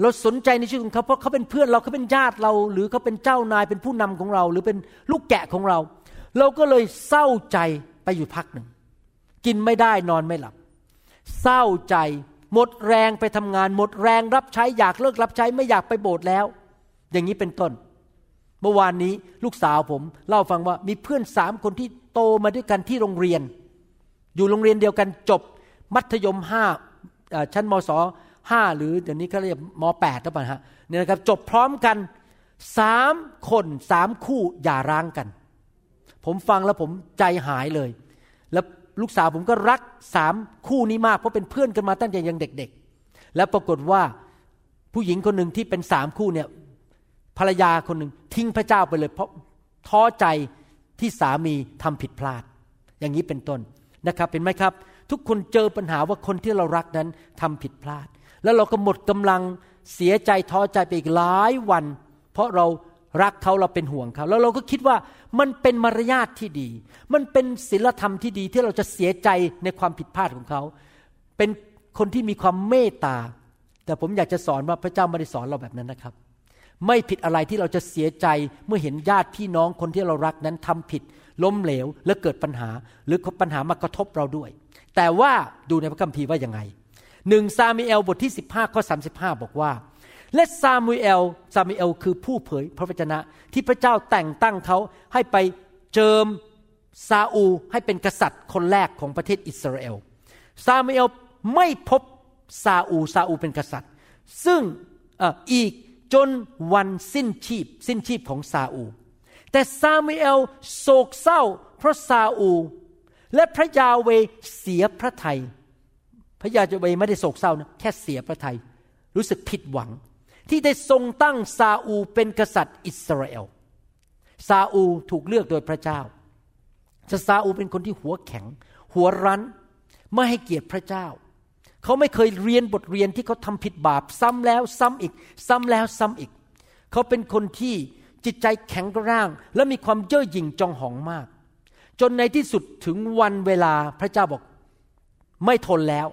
เราสนใจในชีวิตของเขาเพราะเขาเป็นเพื่อนเราเขาเป็นญาติเราหรือเขาเป็นเจ้านายเป็นผู้นำของเราหรือเป็นลูกแกะของเราเราก็เลยเศร้าใจไปอยู่พักหนึ่งกินไม่ได้นอนไม่หลับเศร้าใจหมดแรงไปทำงานหมดแรงรับใช้อยากเลิกรับใช้ไม่อยากไปโบสถ์แล้วอย่างนี้เป็นต้นเมื่อวานนี้ลูกสาวผมเล่าฟังว่ามีเพื่อนสามคนที่โตมาด้วยกันที่โรงเรียนอยู่โรงเรียนเดียวกันจบมัธยมห้าชั้นมศ ห้าหรือเดี๋ยวนี้เขาเรียกม.แปดแล้วป่ะฮะเนี่ยนะครับจบพร้อมกันสามคนสามคู่อย่าร้างกันผมฟังแล้วผมใจหายเลยแล้วลูกสาวผมก็รักสามคู่นี้มากเพราะเป็นเพื่อนกันมาตั้งแต่ยังเด็กๆแล้วปรากฏว่าผู้หญิงคนนึงที่เป็นสามคู่เนี่ยภรรยาคนนึงทิ้งพระเจ้าไปเลยเพราะท้อใจที่สามีทำผิดพลาดอย่างนี้เป็นต้นนะครับเห็นไหมครับทุกคนเจอปัญหาว่าคนที่เรารักนั้นทำผิดพลาดแล้วเราก็หมดกำลังเสียใจท้อใจไปอีกหลายวันเพราะเรารักเขาเราเป็นห่วงเขาแล้วเราก็คิดว่ามันเป็นมารยาทที่ดีมันเป็นศีลธรรมที่ดีที่เราจะเสียใจในความผิดพลาดของเขาเป็นคนที่มีความเมตตาแต่ผมอยากจะสอนว่าพระเจ้าไม่ได้สอนเราแบบนั้นนะครับไม่ผิดอะไรที่เราจะเสียใจเมื่อเห็นญาติพี่น้องคนที่เรารักนั้นทำผิดล้มเหลวและเกิดปัญหาหรือปัญหามากระทบเราด้วยแต่ว่าดูในพระคัมภีร์ว่ายังไงหนึ่งซามูเอลบทที่สิบห้าข้อสามสิบห้าบอกว่าและซามูเอลซามูเอลคือผู้เผยพระวจนะที่พระเจ้าแต่งตั้งเขาให้ไปเจิมซาอูลให้เป็นกษัตริย์คนแรกของประเทศอิสราเอลซามูเอลไม่พบซาอูลซาอูลเป็นกษัตริย์ซึ่งเอ่ออีกจนวันสิ้นชีพสิ้นชีพของซาอูลแต่ซามูเอลโศกเศร้าเพราะซาอูลและพระยาเวเสียพระทัยพระยาเวไม่ได้โศกเศร้านะแค่เสียพระทัยรู้สึกผิดหวังที่ได้ทรงตั้งซาอูลเป็นกษัตริย์อิสราเอลซาอูลถูกเลือกโดยพระเจ้าแต่ซาอูลเป็นคนที่หัวแข็งหัวรั้นไม่ให้เกียรติพระเจ้าเขาไม่เคยเรียนบทเรียนที่เขาทำผิดบาปซ้ำแล้วซ้ำอีกซ้ำแล้วซ้ำอีกเขาเป็นคนที่จิตใจแข็งกร้างและมีความเย่อหยิ่งจองหองมากจนในที่สุดถึงวันเวลาพระเจ้าบอกไม่ทนแล้ว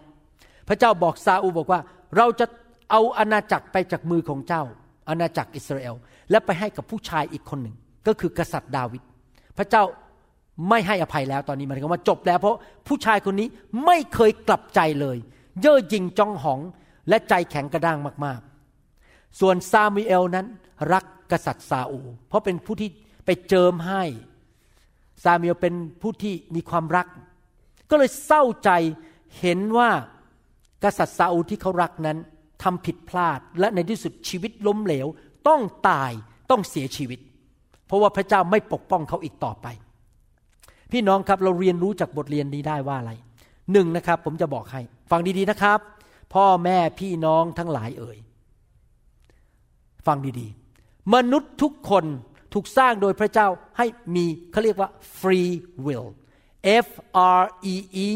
พระเจ้าบอกซาอูลบอกว่าเราจะเอาอาณาจักรไปจากมือของเจ้าอาณาจักรอิสราเอลและไปให้กับผู้ชายอีกคนหนึ่งก็คือกษัตริย์ดาวิดพระเจ้าไม่ให้อภัยแล้วตอนนี้มันก็ว่าจบแล้วเพราะผู้ชายคนนี้ไม่เคยกลับใจเลยเย่อหยิ่งจองหองและใจแข็งกระด้างมากๆส่วนซามูเอลนั้นรักกษัตริย์ซาอูลเพราะเป็นผู้ที่ไปเจิมให้ซามูเอลเป็นผู้ที่มีความรักก็เลยเศร้าใจเห็นว่ากษัตริย์ซาอูลที่เขารักนั้นทำผิดพลาดและในที่สุดชีวิตล้มเหลวต้องตายต้องเสียชีวิตเพราะว่าพระเจ้าไม่ปกป้องเขาอีกต่อไปพี่น้องครับเราเรียนรู้จากบทเรียนนี้ได้ว่าอะไรหนึ่งนะครับผมจะบอกให้ฟังดีๆนะครับพ่อแม่พี่น้องทั้งหลายเอ่ยฟังดีๆมนุษย์ทุกคนถูกสร้างโดยพระเจ้าให้มีเขาเรียกว่า free will f r e e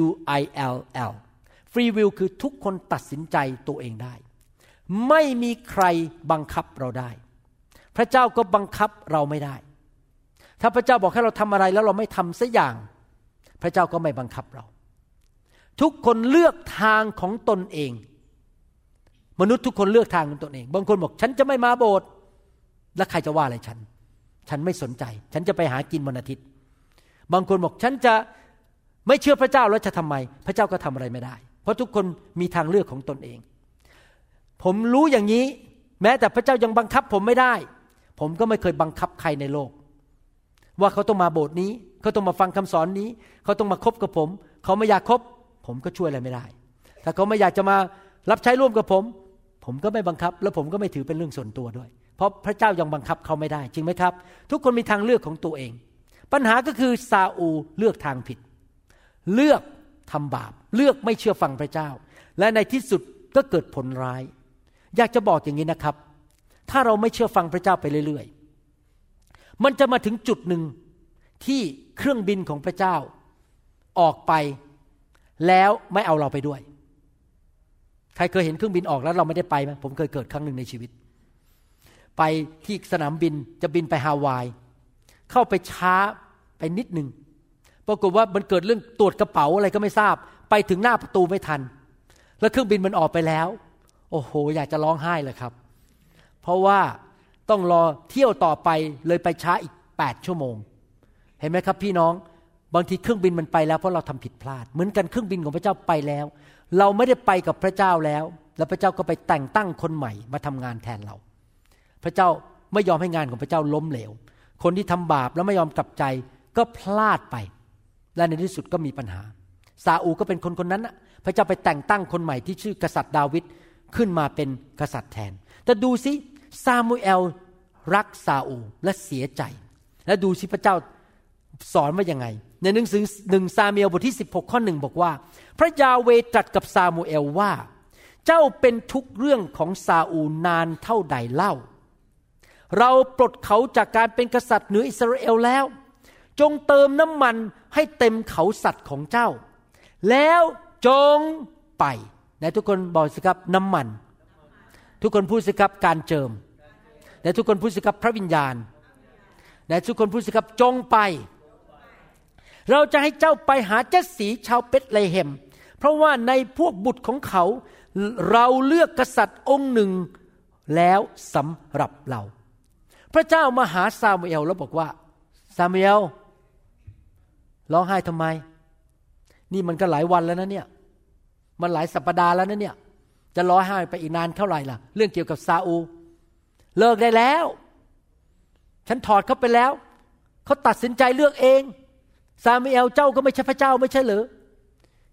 w i l l free will คือทุกคนตัดสินใจตัวเองได้ไม่มีใครบังคับเราได้พระเจ้าก็บังคับเราไม่ได้ถ้าพระเจ้าบอกให้เราทำอะไรแล้วเราไม่ทำสักอย่างพระเจ้าก็ไม่บังคับเราทุกคนเลือกทางของตนเองมนุษย์ทุกคนเลือกทางของตนเองบางคนบอกฉันจะไม่มาโบสถ์แล้วใครจะว่าอะไรฉันฉันไม่สนใจฉันจะไปหากินวันอาทิตย์บางคนบอกฉันจะไม่เชื่อพระเจ้าแล้วจะทำไมพระเจ้าก็ทำอะไรไม่ได้เพราะทุกคนมีทางเลือกของตนเองผมรู้อย่างนี้แม้แต่พระเจ้ายังบังคับผมไม่ได้ผมก็ไม่เคยบังคับใครในโลกว่าเขาต้องมาโบสถ์นี้เขาต้องมาฟังคำสอนนี้เขาต้องมาคบกับผมเขาไม่อยากคบผมก็ช่วยอะไรไม่ได้ถ้าเขาไม่อยากจะมารับใช้ร่วมกับผมผมก็ไม่บังคับและผมก็ไม่ถือเป็นเรื่องส่วนตัวด้วยเพราะพระเจ้ายังบังคับเขาไม่ได้จริงไหมครับทุกคนมีทางเลือกของตัวเองปัญหาก็คือซาอูลเลือกทางผิดเลือกทำบาปเลือกไม่เชื่อฟังพระเจ้าและในที่สุดก็เกิดผลร้ายอยากจะบอกอย่างนี้นะครับถ้าเราไม่เชื่อฟังพระเจ้าไปเรื่อยๆมันจะมาถึงจุดหนึ่งที่เครื่องบินของพระเจ้าออกไปแล้วไม่เอาเราไปด้วยใครเคยเห็นเครื่องบินออกแล้วเราไม่ได้ไปไหมผมเคยเกิดครั้งหนึ่งในชีวิตไปที่สนามบินจะบินไปฮาวายเข้าไปช้าไปนิดนึงปรากฏว่ามันเกิดเรื่องตรวจกระเป๋าอะไรก็ไม่ทราบไปถึงหน้าประตูไม่ทันแล้วเครื่องบินมันออกไปแล้วโอ้โหอยากจะร้องไห้เลยครับเพราะว่าต้องรอเที่ยวต่อไปเลยไปช้าอีกแปดชั่วโมงเห็นไหมครับพี่น้องบางทีเครื่องบินมันไปแล้วเพราะเราทำผิดพลาดเหมือนกันเครื่องบินของพระเจ้าไปแล้วเราไม่ได้ไปกับพระเจ้าแล้วแล้วพระเจ้าก็ไปแต่งตั้งคนใหม่มาทำงานแทนเราพระเจ้าไม่ยอมให้งานของพระเจ้าล้มเหลวคนที่ทำบาปแล้วไม่ยอมกลับใจก็พลาดไปและในที่สุดก็มีปัญหาซาอูลก็เป็นคนคนนั้น พระเจ้าไปแต่งตั้งคนใหม่ที่ชื่อกษัตริย์ดาวิดขึ้นมาเป็นกษัตริย์แทนแต่ดูสิซามูเอลรักซาอูลและเสียใจและดูสิพระเจ้าสอนว่ายังไงในหนังสือหนึ่งซามูเอลบทที่สิบหกข้อหนึ่งบอกว่าพระยาเวห์ตรัสกับซามูเอลว่าเจ้าเป็นทุกเรื่องของซาอูลนานเท่าใดเล่าเราปลดเขาจากการเป็นกษัตริย์เหนืออิสราเอลแล้วจงเติมน้ำมันให้เต็มเขาสัตว์ของเจ้าแล้วจงไปไหนทุกคนบอกสิครับน้ำมันทุกคนพูดสิครับการเจิมไหนทุกคนพูดสิครับพระวิญญาณไหนทุกคนพูดสิครับจงไปเราจะให้เจ้าไปหาเจสสีชาวเปตเลเฮมเพราะว่าในพวกบุตรของเขาเราเลือกกษัตริย์องค์หนึ่งแล้วสำหรับเราพระเจ้ามาหาซามูเอลแล้วบอกว่าซามูเอลร้องไห้ทำไมนี่มันก็หลายวันแล้วนะเนี่ยมันหลายสัปดาห์แล้วนะเนี่ยจะร้องไห้ไปอีกนานเท่าไหร่ล่ะเรื่องเกี่ยวกับซาอูลเลิกได้แล้วฉันถอดเขาไปแล้วเขาตัดสินใจเลือกเองซามูเอลเจ้าก็ไม่ใช่พระเจ้าไม่ใช่เหรอ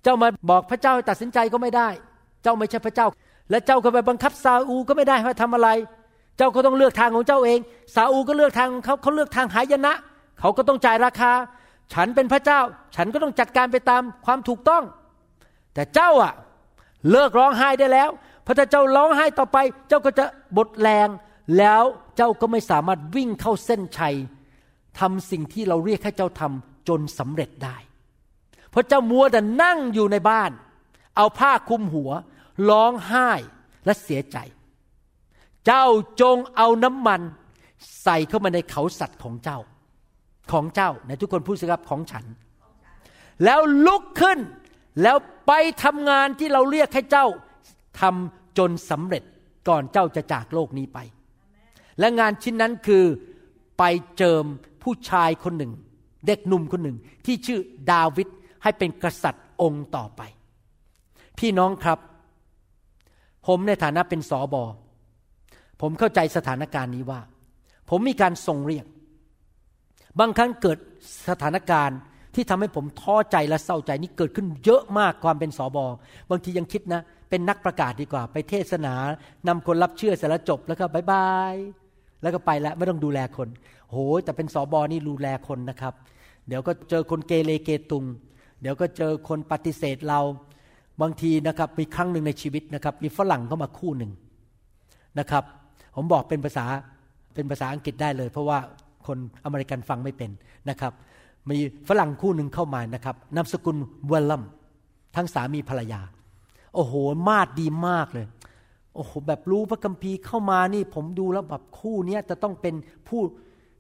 เจ้ามาบอกพระเจ้าให้ตัดสินใจก็ไม่ได้เจ้าไม่ใช่พระเจ้าและเจ้าก็ไปบังคับซาอูลก็ไม่ได้ว่าทำอะไรเจ้าก็ต้องเลือกทางของเจ้าเองซาอูลก็เลือกทางของเขาเขาเลือกทางหายนะเขาก็ต้องจ่ายราคาฉันเป็นพระเจ้าฉันก็ต้องจัดการไปตามความถูกต้องแต่เจ้าอ่ะเลิกร้องไห้ได้แล้วเพราะถ้าเจ้าร้องไห้ต่อไปเจ้าก็จะบดแรงแล้วเจ้าก็ไม่สามารถวิ่งเข้าเส้นชัยทำสิ่งที่เราเรียกให้เจ้าทำจนสำเร็จได้เพราะเจ้ามัวแต่นั่งอยู่ในบ้านเอาผ้าคลุมหัวร้องไห้และเสียใจเจ้าจงเอาน้ำมันใส่เข้ามาในเขาสัตว์ของเจ้าของเจ้าในทุกคนพูดสิครับของฉันแล้วลุกขึ้นแล้วไปทำงานที่เราเรียกให้เจ้าทำจนสำเร็จก่อนเจ้าจะจากโลกนี้ไปและงานชิ้นนั้นคือไปเจิมผู้ชายคนหนึ่งเด็กหนุ่มคนหนึ่งที่ชื่อดาวิดให้เป็นกษัตริย์องค์ต่อไปพี่น้องครับผมในฐานะเป็นสบผมเข้าใจสถานการณ์นี้ว่าผมมีการทรงเรียกบางครั้งเกิดสถานการณ์ที่ทำให้ผมท้อใจและเศร้าใจนี่เกิดขึ้นเยอะมากความเป็นสบบางทียังคิดนะเป็นนักประกาศดีกว่าไปเทศนานำคนรับเชื่อเสร็จแล้วจบแล้วก็บายบายแล้วก็ไปแล้วไม่ต้องดูแลคนโอ้ยแต่เป็นสบนี่ดูแลคนนะครับเดี๋ยวก็เจอคนเกเรเกตุงเดี๋ยวก็เจอคนปฏิเสธเราบางทีนะครับมีครั้งหนึ่งในชีวิตนะครับมีฝรั่งเข้ามาคู่หนึ่งนะครับผมบอกเป็นภาษาเป็นภาษาอังกฤษได้เลยเพราะว่าคนอเมริกันฟังไม่เป็นนะครับมีฝรั่งคู่หนึ่งเข้ามานะครับนามสกุลเวลลัมทั้งสามีภรรยาโอ้โหมาดดีมากเลยโอ้โหแบบรู้พระคัมภีร์เข้ามานี่ผมดูแล้วแบบคู่นี้จะต้องเป็นผู้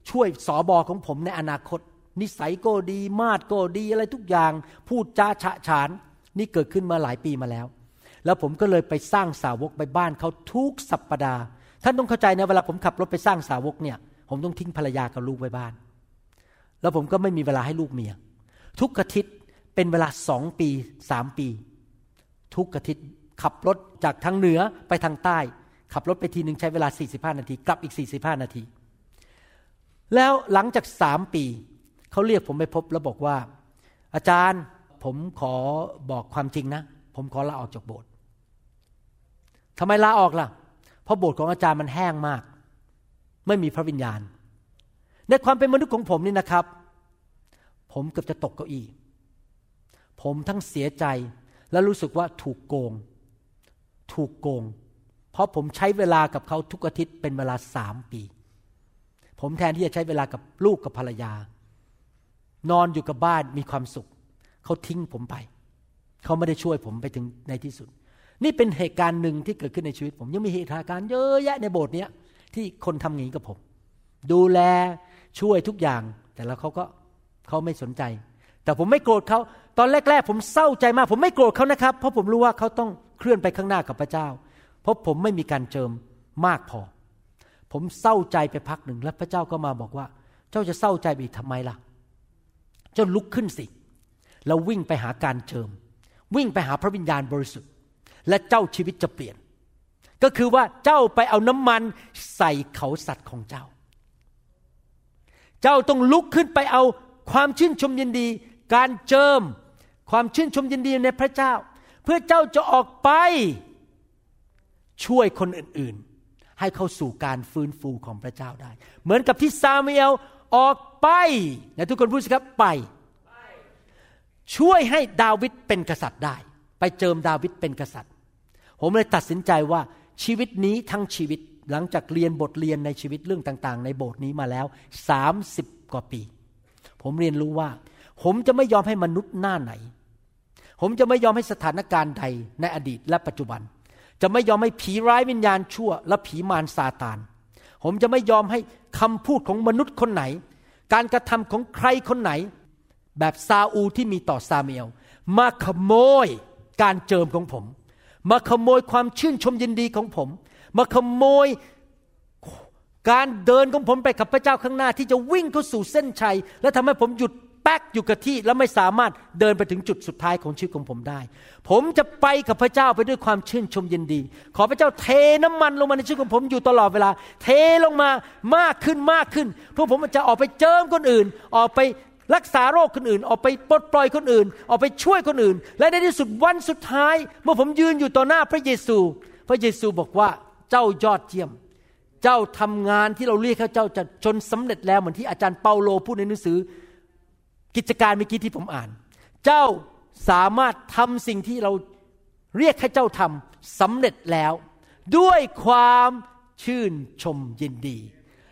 ช่วยสบของผมในอนาคตนิสัยก็ดีมาดก็ดีอะไรทุกอย่างพูดจาฉะฉานนี่เกิดขึ้นมาหลายปีมาแล้วแล้วผมก็เลยไปสร้างสาวกไปบ้านเขาทุกสัปดาห์ท่านต้องเข้าใจนะเวลาผมขับรถไปสร้างสาวกเนี่ยผมต้องทิ้งภรรยากับลูกไว้บ้านแล้วผมก็ไม่มีเวลาให้ลูกเมียทุกอาทิตย์เป็นเวลาสองปีสามปีทุกอาทิตย์ขับรถจากทางเหนือไปทางใต้ขับรถไปทีนึงใช้เวลาสี่สิบห้านาทีกลับอีกสี่สิบห้านาทีแล้วหลังจากสามปีเขาเรียกผมไปพบแล้วบอกว่าอาจารย์ผมขอบอกความจริงนะผมขอลาออกจากโบสถ์ทำไมลาออกล่ะเพราะโบสถ์ของอาจารย์มันแห้งมากไม่มีพระวิญญาณในความเป็นมนุษย์ของผมนี่นะครับผมเกือบจะตกเก้าอี้ผมทั้งเสียใจและรู้สึกว่าถูกโกงถูกโกงเพราะผมใช้เวลากับเขาทุกอาทิตย์เป็นเวลาสามปีผมแทนที่จะใช้เวลากับลูกกับภรรยานอนอยู่กับบ้านมีความสุขเขาทิ้งผมไปเขาไม่ได้ช่วยผมไปถึงในที่สุดนี่เป็นเหตุการณ์หนึ่งที่เกิดขึ้นในชีวิตผมยังมีเหตุการณ์เยอะแยะในโบสถ์เนี้ยที่คนทำอย่างนี้กับผมดูแลช่วยทุกอย่างแต่แล้วเขาก็เขาไม่สนใจแต่ผมไม่โกรธเขาตอนแรกๆผมเศร้าใจมากผมไม่โกรธเขานะครับเพราะผมรู้ว่าเขาต้องเคลื่อนไปข้างหน้ากับพระเจ้าเพราะผมไม่มีการเจิมมากพอผมเศร้าใจไปพักหนึ่งแล้วพระเจ้าก็มาบอกว่าเจ้าจะเศร้าใจไปอีกทำไมล่ะเจ้าลุกขึ้นสิแล้ววิ่งไปหาการเจิมวิ่งไปหาพระวิญญาณบริสุทธิ์และเจ้าชีวิตจะเปลี่ยนก็คือว่าเจ้าไปเอาน้ำมันใส่เขาสัตว์ของเจ้าเจ้าต้องลุกขึ้นไปเอาความชื่นชมยินดีการเจิมความชื่นชมยินดีในพระเจ้า เพื่อเจ้าจะออกไปช่วยคนอื่นๆให้เข้าสู่การฟื้นฟูของพระเจ้าได้เหมือนกับที่ซามูเอลออกไปนะทุกคนพูดสิครับไปช่วยให้ดาวิดเป็นกษัตริย์ได้ไปเจิมดาวิดเป็นกษัตริย์ผมเลยตัดสินใจว่าชีวิตนี้ทั้งชีวิตหลังจากเรียนบทเรียนในชีวิตเรื่องต่างๆในโบสถ์นี้มาแล้วสามสิบกว่าปีผมเรียนรู้ว่าผมจะไม่ยอมให้มนุษย์หน้าไหนผมจะไม่ยอมให้สถานการณ์ใดในอดีตและปัจจุบันจะไม่ยอมให้ผีร้ายวิญญาณชั่วและผีมารซาตานผมจะไม่ยอมให้คำพูดของมนุษย์คนไหนการกระทำของใครคนไหนแบบซาอูลที่มีต่อซามูเอลมาขโมยการเจิมของผมมาขโมยความชื่นชมยินดีของผมมาขโมยการเดินของผมไปกับพระเจ้าข้างหน้าที่จะวิ่งเข้าสู่เส้นชัยและทำให้ผมหยุดแป๊กอยู่กับที่และไม่สามารถเดินไปถึงจุดสุดท้ายของชีวิตของผมได้ผมจะไปกับพระเจ้าไปด้วยความชื่นชมยินดีขอพระเจ้าเทน้ำมันลงมาในชีวิตของผมอยู่ตลอดเวลาเทลงมามากขึ้นมากขึ้นเพื่อผมจะออกไปเจิมคนอื่นออกไปรักษาโรคคนอื่นออกไปปลดปล่อยคนอื่นออกไปช่วยคนอื่นและในที่สุดวันสุดท้ายเมื่อผมยืนอยู่ต่อหน้าพระเยซูพระเยซูบอกว่าเจ้ายอดเยี่ยมเจ้าทำงานที่เราเรียกให้เจ้าจะจนสำเร็จแล้วเหมือนที่อาจารย์เปาโลพูดในหนังสือกิจการเมื่อกี้ที่ผมอ่านเจ้าสามารถทำสิ่งที่เราเรียกให้เจ้าทำสำเร็จแล้วด้วยความชื่นชมยินดี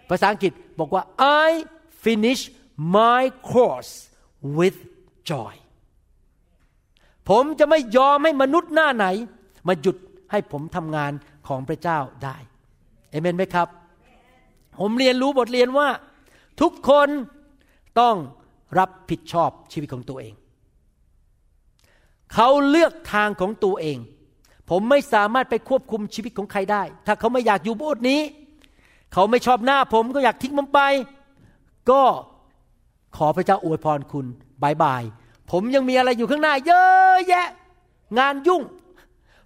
ภาษาอังกฤษบอกว่า I finish my course with joy ผมจะไม่ยอมให้มนุษย์หน้าไหนมาหยุดให้ผมทำงานของพระเจ้าได้เอเมนไหมครับผมเรียนรู้บทเรียนว่าทุกคนต้องรับผิดชอบชีวิตของตัวเองเขาเลือกทางของตัวเองผมไม่สามารถไปควบคุมชีวิตของใครได้ถ้าเขาไม่อยากอยู่โบสถ์นี้เขาไม่ชอบหน้าผมก็อยากทิ้งมันไปก็ขอพระเจ้าอวยพรคุณบายบายผมยังมีอะไรอยู่ข้างหน้าเยอะแยะงานยุ่ง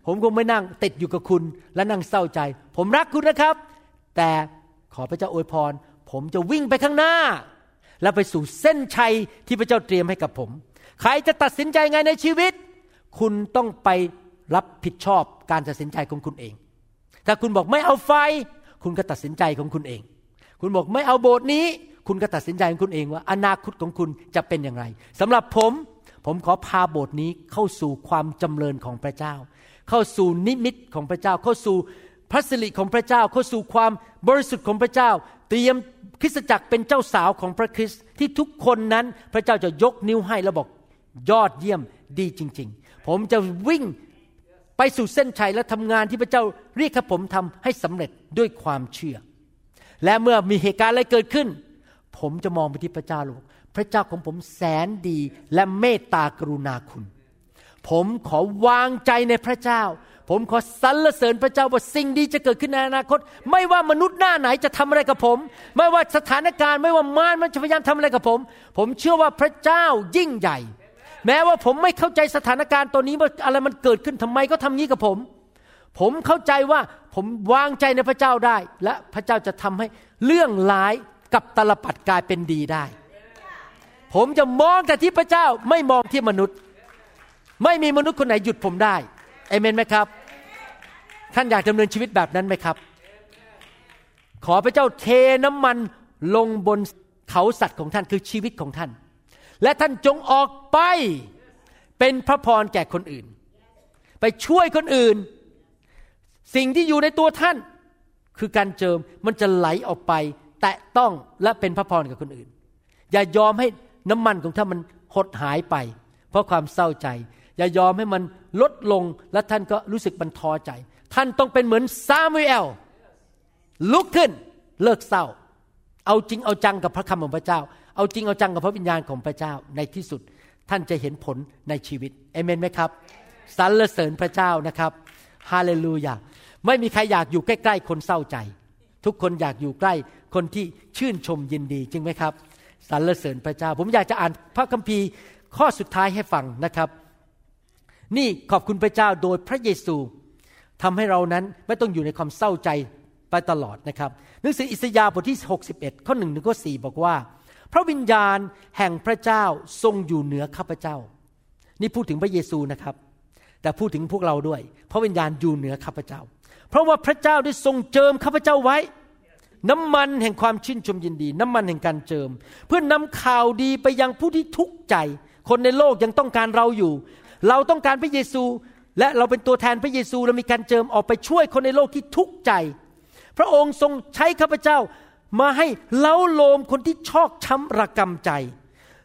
ผมคงไม่นั่งติดอยู่กับคุณและนั่งเศร้าใจผมรักคุณนะครับแต่ขอพระเจ้าอวยพรผมจะวิ่งไปข้างหน้าและไปสู่เส้นชัยที่พระเจ้าเตรียมให้กับผมใครจะตัดสินใจไงในชีวิตคุณต้องไปรับผิดชอบการตัดสินใจของคุณเองถ้าคุณบอกไม่เอาไฟคุณก็ตัดสินใจของคุณเองคุณบอกไม่เอาโบสถ์นี้คุณก็ตัดสินใจของคุณเองว่าอนาคตของคุณจะเป็นอย่างไรสำหรับผมผมขอพาโบสถ์นี้เข้าสู่ความจำเริญของพระเจ้าเข้าสู่นิมิตของพระเจ้าเข้าสู่พระสิริของพระเจ้าเข้าสู่ความบริสุทธิ์ของพระเจ้าเตรียมคริสตจักรเป็นเจ้าสาวของพระคริสต์ที่ทุกคนนั้นพระเจ้าจะยกนิ้วให้และบอกยอดเยี่ยมดีจริงๆผมจะวิ่งไปสู่เส้นชัยและทำงานที่พระเจ้าเรียกให้ผมทำให้สำเร็จด้วยความเชื่อและเมื่อมีเหตุการณ์อะไรเกิดขึ้นผมจะมองไปที่พระเจ้าบอกพระเจ้าของผมแสนดีและเมตตากรุณาคุณผมขอวางใจในพระเจ้าผมขอสรรเสริญพระเจ้าว่าสิ่งดีจะเกิดขึ้นในอนาคตไม่ว่ามนุษย์หน้าไหนจะทำอะไรกับผมไม่ว่าสถานการณ์ไม่ว่ามารมันจะพยายามทำอะไรกับผมผมเชื่อว่าพระเจ้ายิ่งใหญ่แม้ว่าผมไม่เข้าใจสถานการณ์ตัวนี้ว่าอะไรมันเกิดขึ้นทำไมก็ทำงี้กับผมผมเข้าใจว่าผมวางใจในพระเจ้าได้และพระเจ้าจะทำให้เรื่องร้ายกับตลปัดกลายเป็นดีได้ผมจะมองแต่ที่พระเจ้าไม่มองที่มนุษย์ไม่มีมนุษย์คนไหนหยุดผมได้เอเมนไหมครับท่านอยากดำเนินชีวิตแบบนั้นไหมครับขอพระเจ้าเทน้ำมันลงบนเขาสัตว์ของท่านคือชีวิตของท่านและท่านจงออกไปเป็นพระพรแก่คนอื่นไปช่วยคนอื่นสิ่งที่อยู่ในตัวท่านคือการเจิมมันจะไหลออกไปแตะต้องและเป็นพระพรกับคนอื่นอย่ายอมให้น้ำมันของท่านมันหดหายไปเพราะความเศร้าใจอย่ายอมให้มันลดลงและท่านก็รู้สึกมันท้อใจท่านต้องเป็นเหมือนซามูเอลลุกขึ้นเลิกเศร้าเอาจริงเอาจังกับพระคำของพระเจ้าเอาจริงเอาจังกับพระวิญญาณของพระเจ้าในที่สุดท่านจะเห็นผลในชีวิตเอเมนไหมครับสรรเสริญพระเจ้านะครับฮาเลลูยาไม่มีใครอยากอยู่ใกล้ๆคนเศร้าใจทุกคนอยากอยู่ใกล้คนที่ชื่นชมยินดีจริงไหมครับสรรเสริญพระเจ้าผมอยากจะอ่านพระคัมภีร์ข้อสุดท้ายให้ฟังนะครับนี่ขอบคุณพระเจ้าโดยพระเยซูทำให้เรานั้นไม่ต้องอยู่ในความเศร้าใจไปตลอดนะครับหนังสืออิสยาห์บทที่หกสิบเอ็ดข้อหนึ่งถึงข้อสี่บอกว่าพระวิญญาณแห่งพระเจ้าทรงอยู่เหนือข้าพเจ้านี่พูดถึงพระเยซูนะครับ แต่พูดถึงพวกเราด้วยพระวิญญาณอยู่เหนือข้าพเจ้าเพราะว่าพระเจ้าได้ทรงเจิมข้าพเจ้าไว้น้ำมันแห่งความชื่นชมยินดีน้ำมันแห่งการเจิมเพื่อนำข่าวดีไปยังผู้ที่ทุกข์ใจคนในโลกยังต้องการเราอยู่เราต้องการพระเยซูและเราเป็นตัวแทนพระเยซูและมีการเจิมออกไปช่วยคนในโลกที่ทุกข์ใจพระองค์ทรงใช้ข้าพเจ้ามาให้เล้าโลมคนที่ชอกช้ำระกำใจ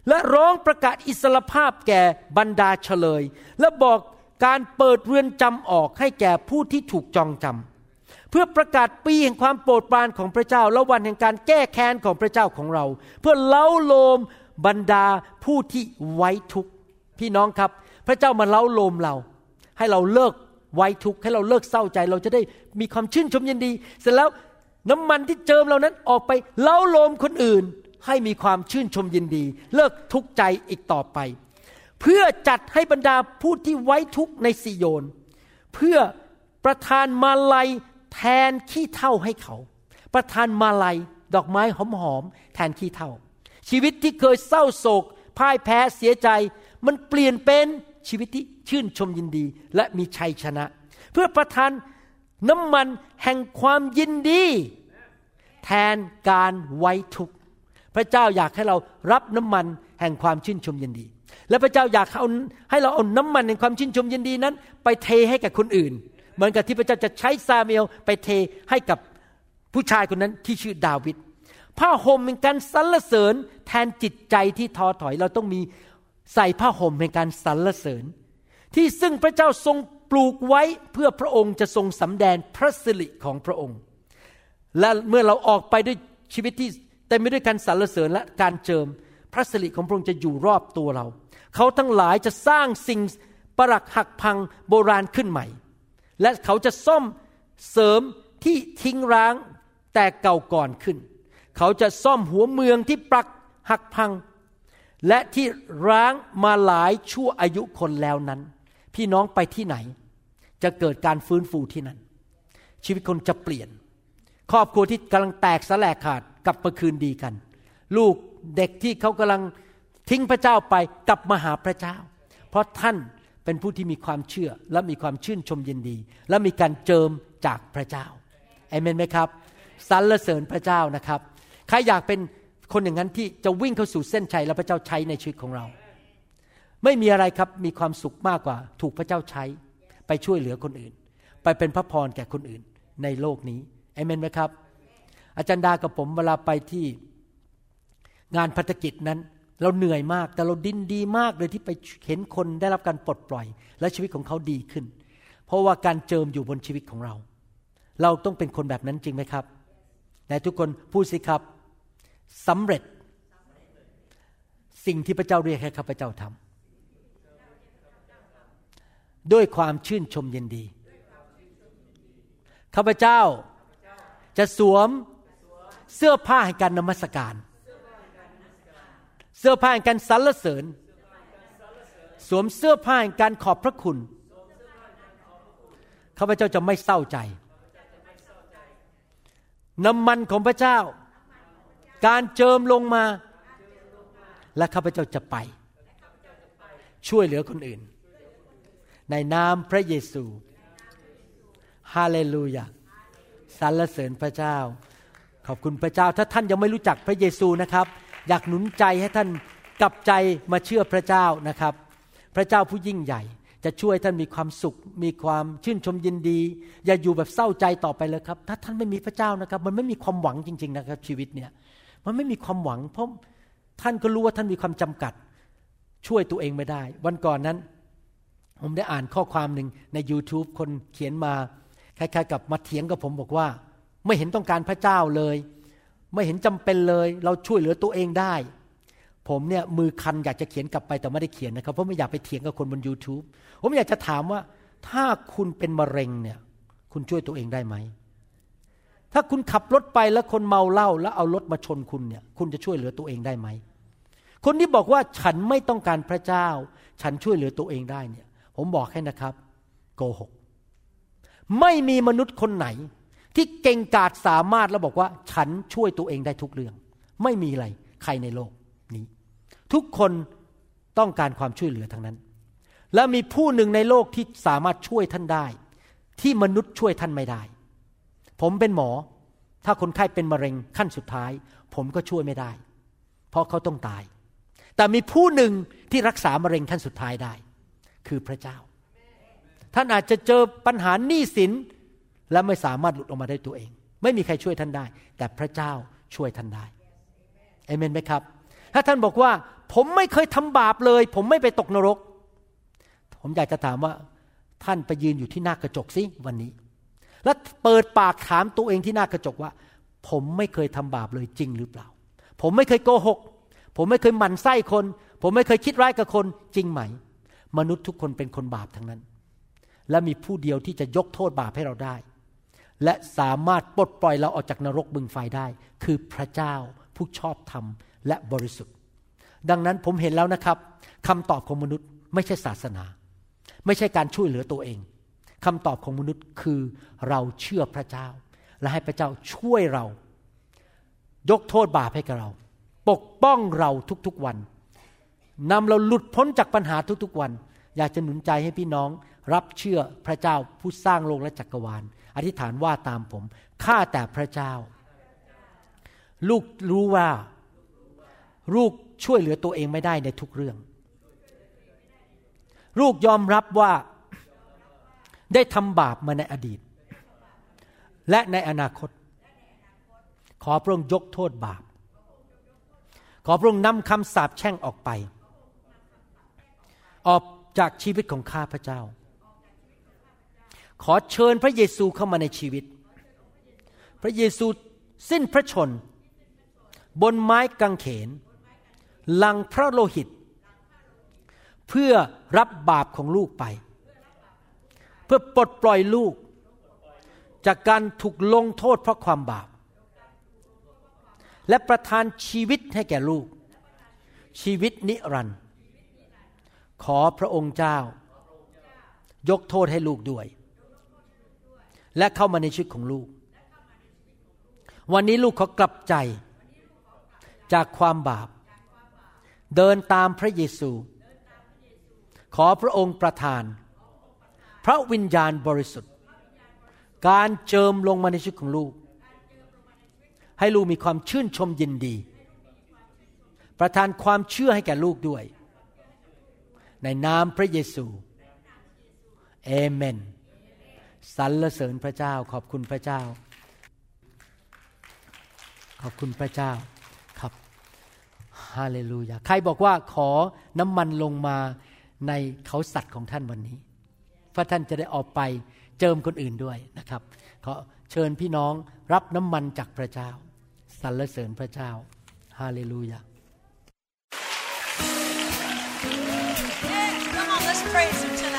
และร้องประกาศอิสรภาพแก่บรรดาเฉลยและบอกการเปิดเรือนจำออกให้แก่ผู้ที่ถูกจองจำเพื่อประกาศปีแห่งความโปรดปรานของพระเจ้าและวันแห่งการแก้แค้นของพระเจ้าของเราเพื่อเล้าโลมบรรดาผู้ที่ไว้ทุกข์พี่น้องครับพระเจ้ามาเล้าโลมเราให้เราเลิกไว้ทุกข์ให้เราเลิกเศร้าใจเราจะได้มีความชื่นชมยินดีเสร็จแล้วน้ำมันที่เจิมเรานั้นออกไปเล้าโลมคนอื่นให้มีความชื่นชมยินดีเลิกทุกข์ใจอีกต่อไปเพื่อจัดให้บรรดาผู้ที่ไว้ทุกข์ในซิโยนเพื่อประทานมาลัยแทนขี้เถ้าให้เขาประทานมาลัยดอกไม้หอมๆแทนขี้เถ้าชีวิตที่เคยเศร้าโศกพ่ายแพ้เสียใจมันเปลี่ยนเป็นชีวิตที่ชื่นชมยินดีและมีชัยชนะเพื่อประทานน้ำมันแห่งความยินดีแทนการไว้ทุกข์พระเจ้าอยากให้เรารับน้ำมันแห่งความชื่นชมยินดีและพระเจ้าอยากเอาให้เราเอาน้ำมันแห่งความชื่นชมยินดีนั้นไปเทให้กับคนอื่นเหมือนกับที่พระเจ้าจะใช้ซามูเอลไปเทให้กับผู้ชายคนนั้นที่ชื่อดาวิดผ้าห่มเป็นการสรรเสริญแทนจิตใจที่ท้อถอยเราต้องมีใส่ผ้าห่มเป็นการสรรเสริญที่ซึ่งพระเจ้าทรงปลูกไว้เพื่อพระองค์จะทรงสำแดงพระสิริของพระองค์และเมื่อเราออกไปด้วยชีวิตที่เต็มไปด้วยการสรรเสริญและการเจิมพระสิริของพระองค์จะอยู่รอบตัวเราเขาทั้งหลายจะสร้างสิ่งปรักหักพังโบราณขึ้นใหม่และเขาจะซ่อมเสริมที่ทิ้งร้างแต่เก่าก่อนขึ้นเขาจะซ่อมหัวเมืองที่ปรักหักพังและที่ร้างมาหลายชั่วอายุคนแล้วนั้นพี่น้องไปที่ไหนจะเกิดการฟื้นฟูที่นั่นชีวิตคนจะเปลี่ยนครอบครัวที่กำลังแตกสลายขาดกลับมาคืนดีกันลูกเด็กที่เขากำลังทิ้งพระเจ้าไปกลับมาหาพระเจ้าเพราะท่านเป็นผู้ที่มีความเชื่อและมีความชื่นชมยินดีและมีการเจิมจากพระเจ้าอาเมนไหมครับสรรเสริญพระเจ้านะครับใครอยากเป็นคนอย่างนั้นที่จะวิ่งเข้าสู่เส้นชัยและพระเจ้าใช้ในชีวิตของเราไม่มีอะไรครับมีความสุขมากกว่าถูกพระเจ้าใช้ไปช่วยเหลือคนอื่นไปเป็นพระพรแก่คนอื่นในโลกนี้อาเมนไหมครับอาจารย์ดากับผมเวลาไปที่งานพัฒกิจนั้นเราเหนื่อยมากแต่เราดิ้นดีมากเลยที่ไปเห็นคนได้รับการปลดปล่อยและชีวิตของเขาดีขึ้นเพราะว่าการเจิมอยู่บนชีวิตของเราเราต้องเป็นคนแบบนั้นจริงไหมครับแต่ทุกคนพูดสิครับสำเร็จสิ่งที่พระเจ้าเรียกให้ข้าพเจ้าทำด้วยความชื่นชมยินดีข้าพเจ้าจะสวมเสื้อผ้าแห่งการนมัสการเสื้อผ้าแห่งการสรรเสริญสวมเสื้อผ้าแห่งการขอบพระคุณข้าพเจ้าจะไม่เศร้าใจน้ำมันของพระเจ้าการเจิมลงมาและข้าพเจ้าจะไปช่วยเหลือคนอื่นในนามพระเยซูฮาเลลูยาสรรเสริญพระเจ้าขอบคุณพระเจ้าถ้าท่านยังไม่รู้จักพระเยซูนะครับอยากหนุนใจให้ท่านกลับใจมาเชื่อพระเจ้านะครับพระเจ้าผู้ยิ่งใหญ่จะช่วยท่านมีความสุขมีความชื่นชมยินดีอย่าอยู่แบบเศร้าใจต่อไปเลยครับถ้าท่านไม่มีพระเจ้านะครับมันไม่มีความหวังจริงๆนะครับชีวิตเนี่ยมันไม่มีความหวังเพราะท่านก็รู้ว่าท่านมีความจำกัดช่วยตัวเองไม่ได้วันก่อนนั้นผมได้อ่านข้อความหนึ่งใน YouTube คนเขียนมาคล้ายๆกับมาเถียงกับผมบอกว่าไม่เห็นต้องการพระเจ้าเลยไม่เห็นจำเป็นเลยเราช่วยเหลือตัวเองได้ผมเนี่ยมือคันอยากจะเขียนกลับไปแต่ไม่ได้เขียนนะครับเพราะไม่อยากไปเถียงกับคนบน YouTube ผมอยากจะถามว่าถ้าคุณเป็นมะเร็งเนี่ยคุณช่วยตัวเองได้ไหมถ้าคุณขับรถไปแล้วคนเมาเหล้าแล้วเอารถมาชนคุณเนี่ยคุณจะช่วยเหลือตัวเองได้ไหมคนที่บอกว่าฉันไม่ต้องการพระเจ้าฉันช่วยเหลือตัวเองได้เนี่ยผมบอกให้นะครับโกหกไม่มีมนุษย์คนไหนที่เก่งกาจสามารถแล้วบอกว่าฉันช่วยตัวเองได้ทุกเรื่องไม่มีอะไรใครในโลกนี้ทุกคนต้องการความช่วยเหลือทั้งนั้น และมีผู้หนึ่งในโลกที่สามารถช่วยท่านได้ที่มนุษย์ช่วยท่านไม่ได้ผมเป็นหมอถ้าคนไข้เป็นมะเร็งขั้นสุดท้ายผมก็ช่วยไม่ได้เพราะเขาต้องตายแต่มีผู้หนึ่งที่รักษามะเร็งขั้นสุดท้ายได้คือพระเจ้าท่านอาจจะเจอปัญหาหนี้สินและไม่สามารถหลุดออกมาได้ตัวเองไม่มีใครช่วยท่านได้แต่พระเจ้าช่วยท่านได้เอเมนไหมครับถ้าท่านบอกว่าผมไม่เคยทำบาปเลยผมไม่ไปตกนรกผมอยากจะถามว่าท่านไปยืนอยู่ที่หน้ากระจกสิวันนี้แล้วเปิดปากถามตัวเองที่หน้ากระจกว่าผมไม่เคยทำบาปเลยจริงหรือเปล่าผมไม่เคยโกหกผมไม่เคยหมั่นไส้คนผมไม่เคยคิดร้ายกับคนจริงไหมมนุษย์ทุกคนเป็นคนบาปทั้งนั้นและมีผู้เดียวที่จะยกโทษบาปให้เราได้และสามารถปลดปล่อยเราออกจากนรกบึงไฟได้คือพระเจ้าผู้ชอบธรรมและบริสุทธิ์ดังนั้นผมเห็นแล้วนะครับคำตอบของมนุษย์ไม่ใช่ศาสนาไม่ใช่การช่วยเหลือตัวเองคำตอบของมนุษย์คือเราเชื่อพระเจ้าและให้พระเจ้าช่วยเรายกโทษบาปให้กับเราปกป้องเราทุกๆวันนำเราหลุดพ้นจากปัญหาทุกๆวันอยากจะหนุนใจให้พี่น้องรับเชื่อพระเจ้าผู้สร้างโลกและจักรวาลอธิษฐานว่าตามผมข้าแต่พระเจ้าลูกรู้ว่าลูกช่วยเหลือตัวเองไม่ได้ในทุกเรื่องลูกยอมรับว่าได้ทำบาปมาในอดีตและในอนาคตขอพระองค์ยกโทษบาปขอพระองค์นำคำสาปแช่งออกไปออกจากชีวิตของข้าพระเจ้าขอเชิญพระเยซูเข้ามาในชีวิตพระเยซูสิ้นพระชนบนไม้กางเขนหลั่งพระโลหิตเพื่อรับบาปของลูกไปเพื่อปลดปล่อยลูกจากการถูกลงโทษเพราะความบาปและประทานชีวิตให้แก่ลูกชีวิตนิรันดร์ขอพระองค์เจ้ายกโทษให้ลูกด้วยและเข้ามาในชีวิตของลูกวันนี้ลูกขอกลับใจจากความบาปเดินตามพระเยซูขอพระองค์ประทานพระวิญญาณบริสุทธิ์การเจิมลงมาในชีวิตของลูกให้ลูกมีความชื่นชมยินดีประทานความเชื่อให้แก่ลูกด้วยในนามพระเยซูเอเมนสรรเสริญพระเจ้าขอบคุณพระเจ้าขอบคุณพระเจ้าครับฮาเลลูยาใครบอกว่าขอน้ำมันลงมาในเขาสัตว์ของท่านวันนี้เพราะท่านจะได้ออกไปเจิมคนอื่นด้วยนะครับขอเชิญพี่น้องรับน้ำมันจากพระเจ้าสรรเสริญพระเจ้าฮาเลลูยา Come on, let's praise Him tonight. เ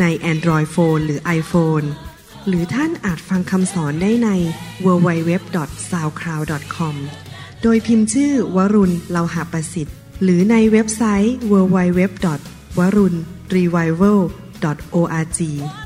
ใน Android Phone หรือ iPhone หรือท่านอาจฟังคำสอนได้ใน ดับเบิลยู ดับเบิลยู ดับเบิลยู ดอท ซาวด์คลาวด์ ดอท คอม โดยพิมพ์ชื่อวรุณเลาหะประสิทธิ์หรือในเว็บไซต์ ดับเบิลยู ดับเบิลยู ดับเบิลยู ดอท warunrevival ดอท ออร์ก